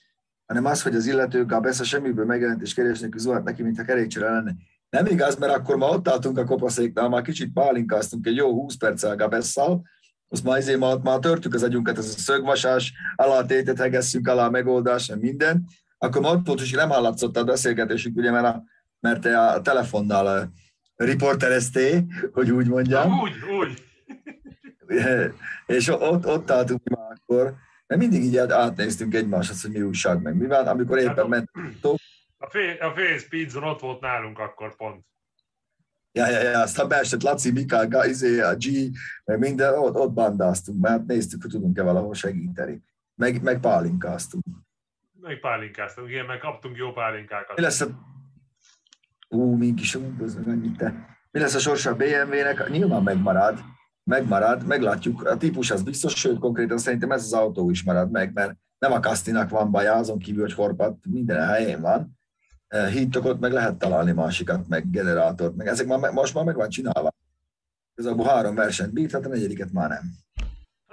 hanem az, hogy az illetők a persze semmiből megjelentés kérés nélkül zuhant neki, mintha kerékcsere lenne. Nem igaz, mert akkor már ott álltunk a kopaszéknál, már kicsit pálinkáztunk egy jó 20 perccel Gabesszal, azt már azért már törtük az agyunkat, ez a szögvasás, alá tétet hegesszünk, alá megoldás, nem minden. Akkor már ott volt, és nem hallatszott a beszélgetésünk, ugye, mert te a telefonnal riportereztél, hogy úgy mondjam. Na, úgy. És ott álltunk már akkor. Mert mindig így átnéztünk egymáshoz, hogy mi újság meg mi van, amikor éppen hát mentünk. A fél Speed Zone ott volt nálunk akkor pont. Ja, aztán beesett Laci, Mika, Gaizé, a G, meg minden, ott bandáztunk, mert néztük, hogy tudunk-e valahol segíteni. Meg pálinkáztunk. Igen, meg kaptunk jó pálinkákat. Mi lesz a... Mi lesz a sorsa a BMW-nek? Nyilván megmarad, meglátjuk, a típus az biztos, sőt konkrétan szerintem ez az autó is marad meg, mert nem a Kastinak van baja, azon kívül, hogy horpadt, minden a helyén van. Hídtokot meg lehet találni másikat, meg generátort, meg ezek már, most már meg van csinálva. Közben 3 versenyt bírt, hát a 4-et már nem.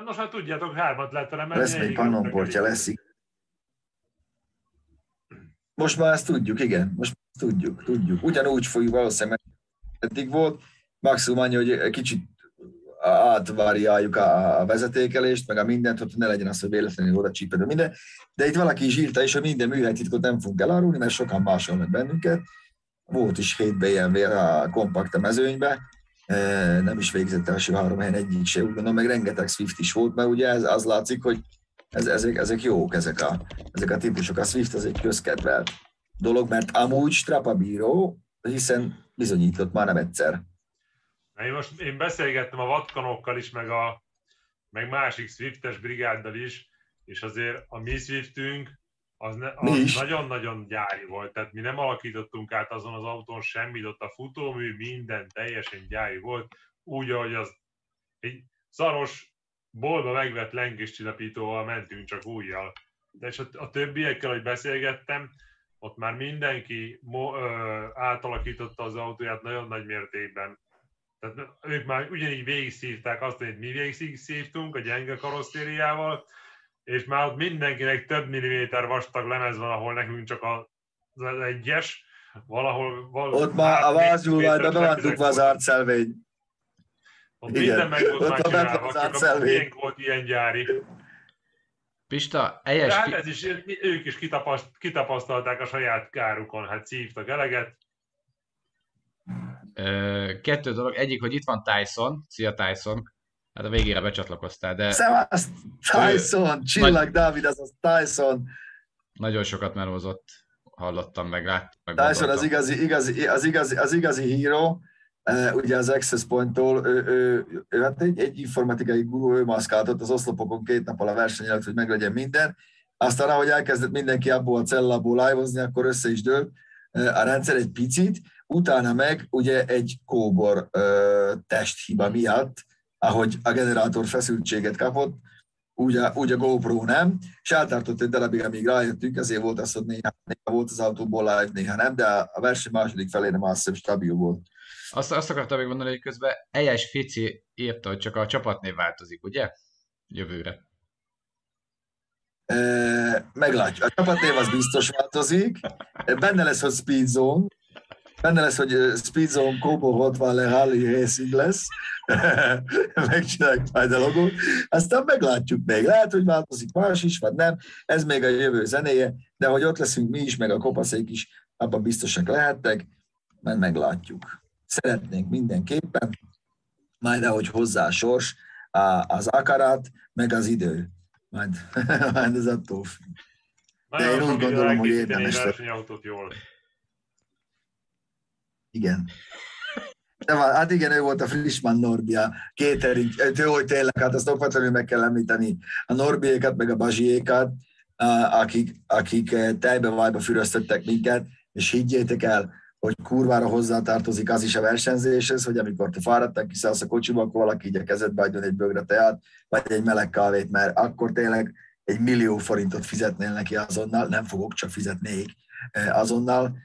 Most már tudjátok, 3-at lehet talán. Lesz még pannonportja, lesz. Most már ezt tudjuk, igen. Most már tudjuk, tudjuk. Ugyanúgy fogjuk valószínűleg, mert eddig volt. Maximum annyi, hogy kicsit átvariáljuk a vezetékelést, meg a mindent, hogy ne legyen az, hogy véletlenül oda csíped minden. De itt valaki is írta is, hogy minden műhelytitkot nem fogunk elárulni, mert sokan másolnak bennünket. Volt is 7-ben ilyen vér a kompakt a mezőnybe. Nem is végzett első 3 helyen egyik se, úgy gondolom, meg rengeteg Swift is volt, mert ugye ez, az látszik, hogy ezek jók, ezek a típusok. A Swift az egy közkedvelt dolog, mert amúgy strapabíró, hiszen bizonyított már nem egyszer. Én beszélgettem a vatkanokkal is, meg másik Swiftes brigáddal is, és azért a mi Swiftünk az nagyon-nagyon gyári volt, tehát mi nem alakítottunk át azon az autón semmit, ott a futómű minden teljesen gyári volt, úgy, ahogy az egy szaros, boltba megvett lengéscsillapítóval mentünk csak újjal. De és a többiekkel, hogy beszélgettem, ott már mindenki átalakította az autóját nagyon nagy mértékben. Tehát ők már ugyanígy végigszívták azt, amit mi végigszívtunk a gyenge karosszériával, és már ott mindenkinek több milliméter vastag lemez van, ahol nekünk csak az egyes, valahol ott már a vázsulványba bementugva az ártszelvény. Ott igen, minden meg volt már csinálva, csak a miénk volt ilyen gyári. Pista, hát ez is, ők is kitapasztalták a saját kárukon, hát szívtak eleget. 2 dolog. Egyik, hogy itt van Tyson. Szia, Tyson. Hát a végére becsatlakoztál, de... Szevasz, Tyson! Csillag, Dávid, azaz Tyson! Nagyon sokat melózott. Hallottam, meg láttam, meg Tyson gondoltam. az igazi hero. Ugye az Access Point-tól, hát egy informatikai guru, ő maszkáltott az oszlopokon 2 nappal a verseny előtt, hogy meglegyen minden. Aztán, ahogy elkezdett mindenki abból a cellából live-ozni, akkor össze is dőlt a rendszer egy picit. Utána meg ugye egy kóbor testhiba miatt, ahogy a generátor feszültséget kapott, úgy a GoPro nem, és eltartott egy darabig, amíg rájöttünk, azért volt az, hogy néha volt az autóból live, néha nem, de a verseny második felére már szép stabil volt. Azt akartam még mondani, hogy közben Ejes Fici írta, hogy csak a csapatnév változik, ugye? Jövőre. Meglátjuk. A csapatnév az biztos változik. Benne lesz, hogy Speed Zone. Benne lesz, hogy Speed Zone, Kobo, Rottweiler, Rally Racing lesz. Megcsináljuk majd a logót. Aztán meglátjuk még. Lehet, hogy változik más is, vagy nem. Ez még a jövő zenéje, de hogy ott leszünk mi is, meg a kopaszék is, abban biztosak lehettek, mert meglátjuk. Szeretnénk mindenképpen, majd ahogy hozzá a sors, az akarat, meg az idő. Majd ez attól függ. De én úgy gondolom, hogy érdemes. Igen. De van, hát igen, ő volt a Frischmann Norbi, a Kétering, hogy tényleg, hát azt okvetlenül meg kell említeni, a Norbiékat, meg a Bazsiékat, akik tejbe-vajba füröztöttek minket, és higgyétek el, hogy kurvára hozzátartozik az is a versenyzéshez, hogy amikor te fáradtál, kiszállsz a kocsiba, akkor valaki így a kezedbe adjon egy bögre teát, vagy egy meleg kávét, mert akkor tényleg 1 millió forintot fizetnél neki azonnal, nem fogok, csak fizetnék azonnal,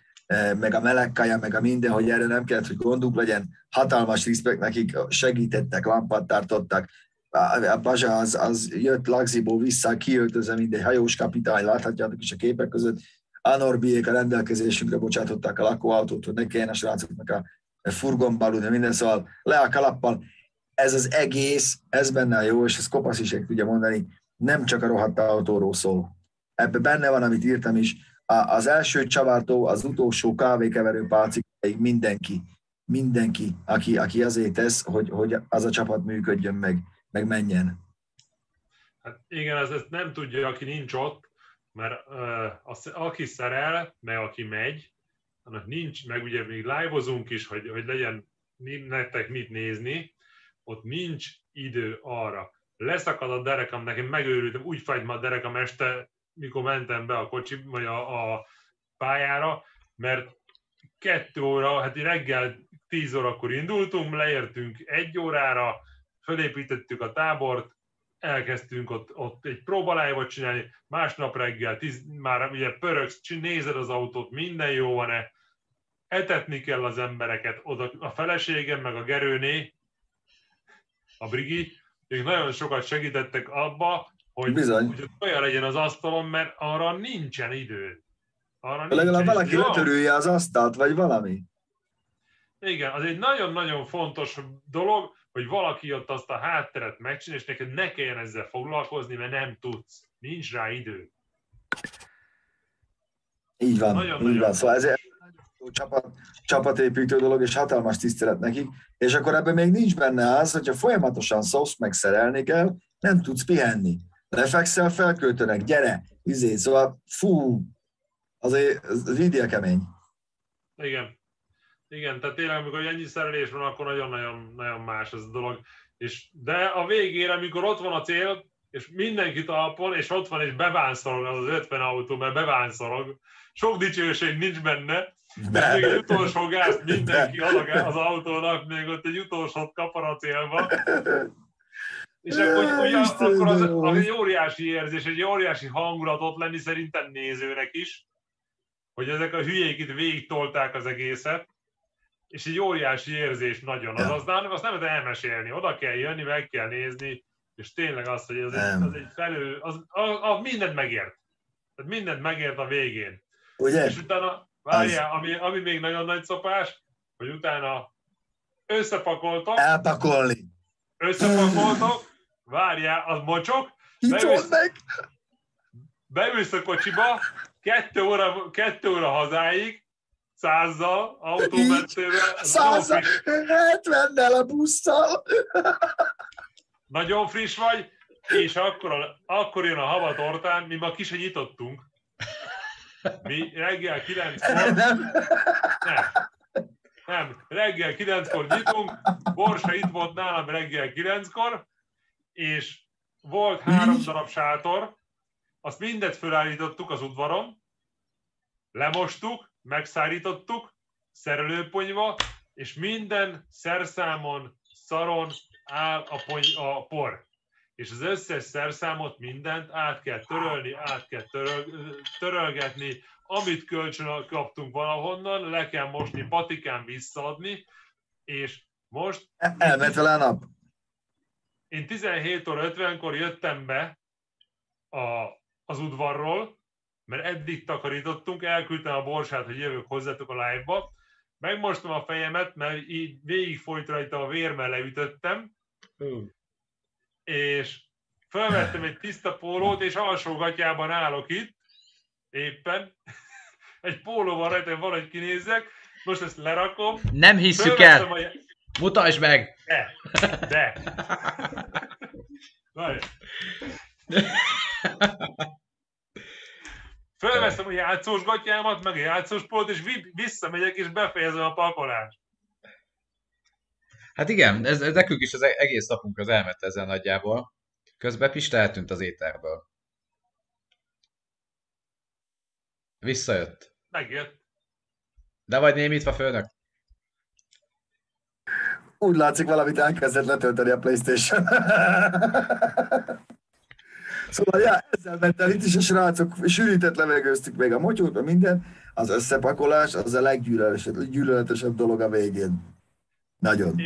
meg a melegkaja, meg a minden, hogy erre nem kellett, hogy gondunk legyen, hatalmas respekt nekik, segítettek, lámpát tartottak, a Bazsa az jött lagziból vissza, kiöltözve, mint egy hajós kapitány, láthatjátok is a képek között, a Norbiék a rendelkezésünkre bocsátották a lakóautót, hogy ne kelljen a srácoknak a furgonba aludni, minden, szóval le a kalappal. Ez az egész, ez benne a jó, és ez Kopasz is tudja mondani, nem csak a rohadt autóról szól. Ebben benne van, amit írtam is, az első csavártól az utolsó kávékeverő pálcikáig mindenki, aki azért tesz, hogy az a csapat működjön meg menjen. Hát igen, ezt nem tudja, aki nincs ott, mert aki szerel, meg aki megy, annak nincs, meg ugye még live-ozunk is, hogy legyen nektek mit nézni, ott nincs idő arra. Leszakad a derekam, nekem megőrültem, úgy fájt ma a derekam este, mikor mentem be a kocsi, vagy a pályára, mert 2 óra, hát reggel 10 órakor indultunk, leértünk 1 órára, fölépítettük a tábort, elkezdtünk ott egy próbalájvat csinálni, másnap reggel, már ugye pöröksz, nézed az autót, minden jó van-e, etetni kell az embereket, oda a feleségem, meg a Gerőné, a Brigi, ők nagyon sokat segítettek abba, hogy olyan legyen az asztalon, mert arra nincsen idő. Legalább valaki letörülje az asztalt, vagy valami. Igen, az egy nagyon-nagyon fontos dolog, hogy valaki ott azt a hátteret megcsinál, és neked ne kelljen ezzel foglalkozni, mert nem tudsz. Nincs rá idő. Így van, így van. Szóval ez egy csapatépítő dolog, és hatalmas tisztelet nekik. És akkor ebben még nincs benne az, hogyha folyamatosan szószt megszerelni kell, nem tudsz pihenni. Lefekszel, felköltönek, gyere, szóval fú, azért az idő kemény. Igen. Igen, tehát tényleg, amikor ennyi szerelés van, akkor nagyon-nagyon más ez a dolog. De a végére, amikor ott van a cél, és mindenki talpon, és ott van, és bevánszorog az 50 autó, mert bevánszorog. Sok dicsőség nincs benne, de még egy utolsó gázt mindenki ad az autónak, még ott egy utolsót kapar a célba. És akkor az egy óriási érzés, egy óriási hangulatot lenni szerintem nézőnek is, hogy ezek a hülyék itt végigtolták az egészet, és egy óriási érzés nagyon. Az azt nem lehet elmesélni, oda kell jönni, meg kell nézni, és tényleg az, hogy az mindent megért. Tehát mindent megért a végén. Ugye? És utána, várjál, ami még nagyon nagy szopás, hogy utána összepakoltok. Elpakolni. Összepakoltok, várjál, az mocsok. Beülsz a kocsiba, 2 óra hazáig, 100-zal, autómentővel. 100-zal, 70-nel a busszal. Nagyon friss vagy, és akkor jön a habatortán, mi ma kise nyitottunk. Mi reggel 9-kor... Nem, reggel 9-kor nyitunk, Borsa itt volt nálam reggel 9-kor, és volt 3 darab sátor, azt mindet felállítottuk az udvaron, lemostuk, megszárítottuk, szerelőponyva, és minden szerszámon, szaron áll a por. És az összes szerszámot, mindent át kell törölni, törölgetni, amit kölcsön kaptunk valahonnan, le kell mosni, patikán visszaadni, és most... Elment vele a nap. Én 17:50-kor jöttem be az udvarról, mert eddig takarítottunk, elküldtem a Borsát, hogy jövök hozzátok a live-ba, megmostam a fejemet, mert így végig folyt rajta a vér, mert leütöttem, és felvettem egy tiszta pólót, és alsógatjában állok itt, éppen, egy póló van rajta, hogy valahogy kinézzek, most ezt lerakom. Nem hiszük el! Mutasd meg! De! Várj! Fölveszem a játszós gatyámat, meg a játszós pólót, és visszamegyek, és befejezem a pakolást. Hát igen, ez nekünk is az egész napunk az elment ezzel nagyjából. Közben Pista eltűnt az éterből. Visszajött. Megjött. De vagy némítva, főnök? Úgy látszik, valamit elkezdett letölteni a PlayStation. Szóval já, ezzel ment el itt is a srácok, sűrített levegőztük még a motyót, meg minden. Az összepakolás az a leggyűlöletesebb dolog a végén. Nagyon.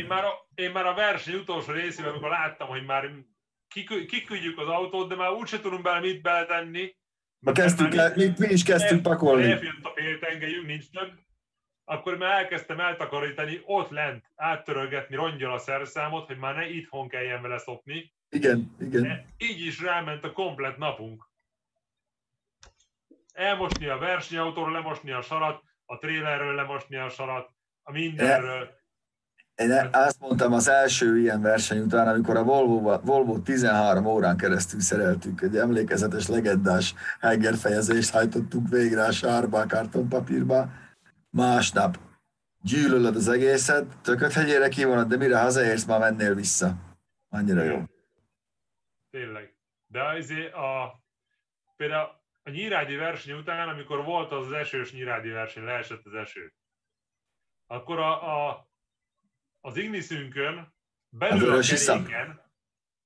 Én már a verseny utolsó részében, amikor láttam, hogy már kiküldjük az autót, de már úgyse tudunk bele mit beletenni. Mi is kezdtünk pakolni. Elfjött a féltengelyünk, nincs több. Akkor már elkezdtem eltakarítani, ott lent áttörölgetni rongyal a szerszámot, hogy már ne itthon kelljen vele szopni. Igen, igen. De így is ráment a komplet napunk. Elmosni a versenyautóról, lemosni a sarat, a trélerről lemosni a sarat, a mindenről. Én azt mondtam az első ilyen verseny után, amikor a Volvo 13 órán keresztül szereltük, egy emlékezetes, legendás hengerfejezést hajtottuk végre a sárba, a kartonpapírba. Másnap gyűlölöd az egészet, Tököd-hegyére kivonod, de mire hazaérsz, már mennél vissza. Annyira jó. Tényleg. De azért például a nyírádi verseny után, amikor volt az esős nyírádi verseny, leesett az eső, akkor az igniszünkön, belül a keréken,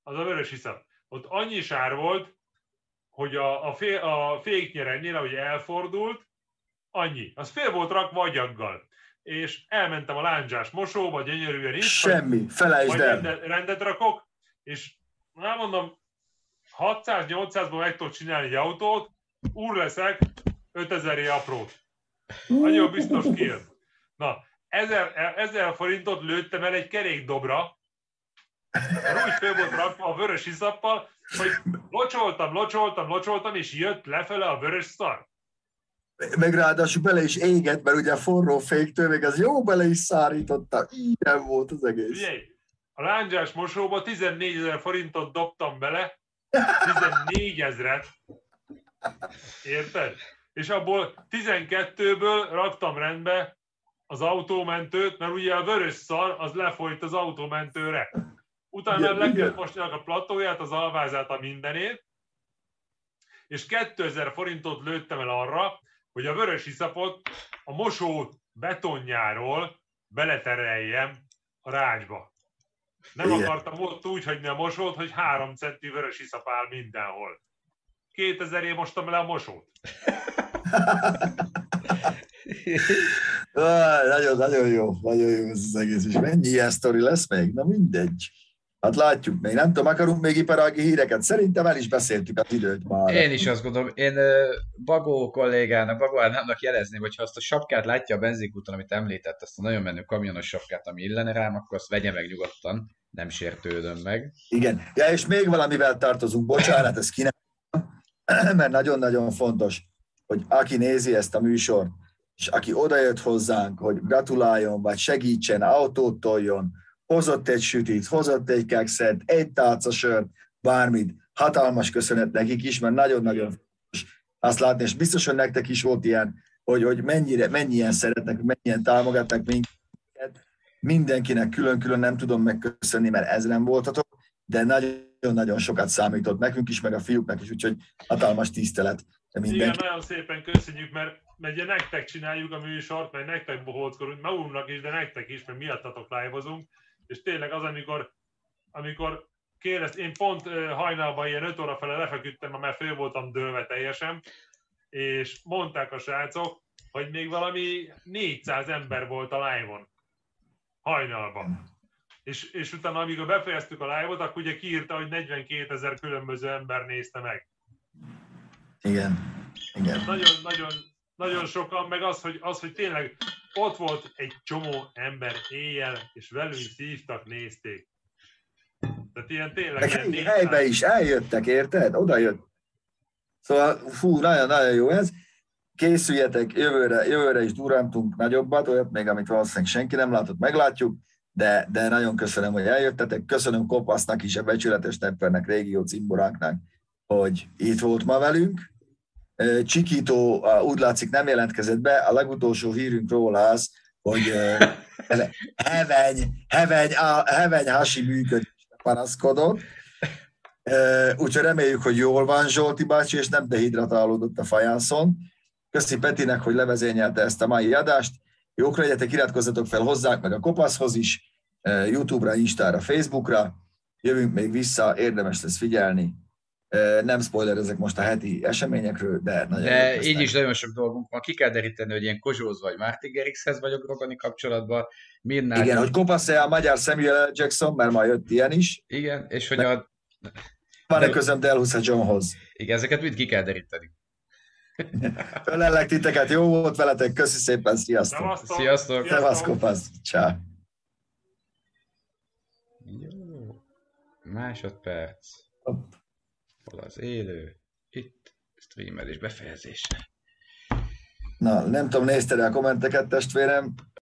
az a vörös iszap, ott annyi sár volt, hogy a féknyerennyire, hogy elfordult, annyi. Az fél volt rakva agyaggal. És elmentem a lándzsás mosóba, gyönyörűen is. Semmi, felejtsd el. Rendet rakok, és nem mondom, 600-800-ban meg tudok csinálni egy autót, úr leszek, 5000-re aprót. Nagyon biztos kijön. Na, 1000 forintot lőttem el egy kerékdobra, úgy fő volt rakva a vörös iszappal, hogy locsoltam, és jött lefele a vörös szar. Meg ráadásul bele is égett, mert ugye a forró féktől még az jó bele is szárította. Ilyen volt az egész. Figyelj, a lándzsás mosóba 14 000 forintot dobtam bele, 14 000-et, érted? És abból 12-ből raktam rendbe az autómentőt, mert ugye a vörös szar az lefolyt az autómentőre. Utána le kellett mosni a platóját, az alvázát, a mindenét, és 2000 forintot lőttem el arra, hogy a vörös iszapot a mosó betonjáról beletereljem a rácsba. Nem akartam ott úgy hagyni a mosót, hogy 3 centi vörös iszap áll mindenhol. 2000-re mostam le a mosót. Nagyon jó, nagyon jó ez az egész. És mennyi ilyen sztori lesz még? Na mindegy. Hát látjuk még, nem tudom, akarunk még iparági híreket. Szerintem el is beszéltük az időt már. Én is azt gondolom, én Bagó kollégának, Bagó Ádámnak jelezném, hogyha azt a sapkát látja a benzinkúton, amit említett, azt a nagyon menő kamionos sapkát, ami illene rám, akkor azt vegye meg nyugodtan, nem sértődöm meg. Igen, ja, és még valamivel tartozunk, bocsánat, ez kinek, mert nagyon-nagyon fontos, hogy aki nézi ezt a műsort, és aki odajött hozzánk, hogy gratuláljon, vagy segítsen, autót toljon, hozott egy sütit, hozott egy kekszet, egy tálca sört, bármit. Hatalmas köszönet nekik is, mert nagyon-nagyon fontos azt látni, és biztos, hogy nektek is volt ilyen, hogy mennyien szeretnek, mennyien támogatnak minket. Mindenkinek külön-külön nem tudom megköszönni, mert ezren voltatok, de nagyon-nagyon sokat számított nekünk is, meg a fiúknak is, úgyhogy hatalmas tisztelet. Igen, nagyon szépen köszönjük, mert ugye nektek csináljuk a műsort, mert nektek bohóckorunk, magunknak is, de nektek is, mert miattatok live-ozunk. És tényleg az, amikor kérdezt, én pont hajnalban ilyen 5 óra fele lefeküdtem, mert föl voltam dőlve teljesen, és mondták a srácok, hogy még valami 400 ember volt a live-on hajnalban. És utána, amikor befejeztük a live-ot, akkor ugye kiírta, hogy 42 000 különböző ember nézte meg. Igen. Igen. Nagyon sokan, meg az, hogy tényleg ott volt egy csomó ember éjjel, és velünk szívtak, nézték. Tehát ilyen tényleg... Ilyen helybe is eljöttek, érted? Oda jött. Szóval, fú, nagyon-nagyon jó ez. Készüljetek, jövőre is durrantunk nagyobbat, olyat még, amit valószínűleg senki nem látott, meglátjuk, de nagyon köszönöm, hogy eljöttetek. Köszönöm Kopasznak is, a becsületes neppernek, régió cimboránknak, hogy itt volt ma velünk. Csikító úgy látszik nem jelentkezett be, a legutolsó hírünk róla az, hogy heveny hasi működésre panaszkodott. Úgyhogy reméljük, hogy jól van Zsolti bácsi, és nem dehidratálódott a fajánszon. Köszi Petinek, hogy levezényelte ezt a mai adást. Jók legyetek, iratkozzatok fel hozzánk, meg a Kopaszhoz is, YouTube-ra, Instára, Facebookra. Jövünk még vissza, érdemes lesz figyelni. Nem spoilerezek most a heti eseményekről, de nagyon... De így is nagyon sok dolgunk van. Ki kell deríteni, hogy ilyen Kozsóz vagy Márti Gerixhez vagyok rokoni kapcsolatban. Midnight. Igen, hogy Kopasz-e a magyar Samuel L. Jackson, mert ma jött ilyen is. Igen, és hogy a... Van-e közöm Delusa Johnhoz? Igen, ezeket mind ki kell deríteni. Ölellek titeket, jó volt veletek, köszi szépen, sziasztok! Szevasztok! Sziasztok! Szevasz Kopasz, csá! Jó, másodperc. Hopp. Hol az élő? Itt, streamelés befejezése. Na, nem tudom, nézted el a kommenteket, testvérem?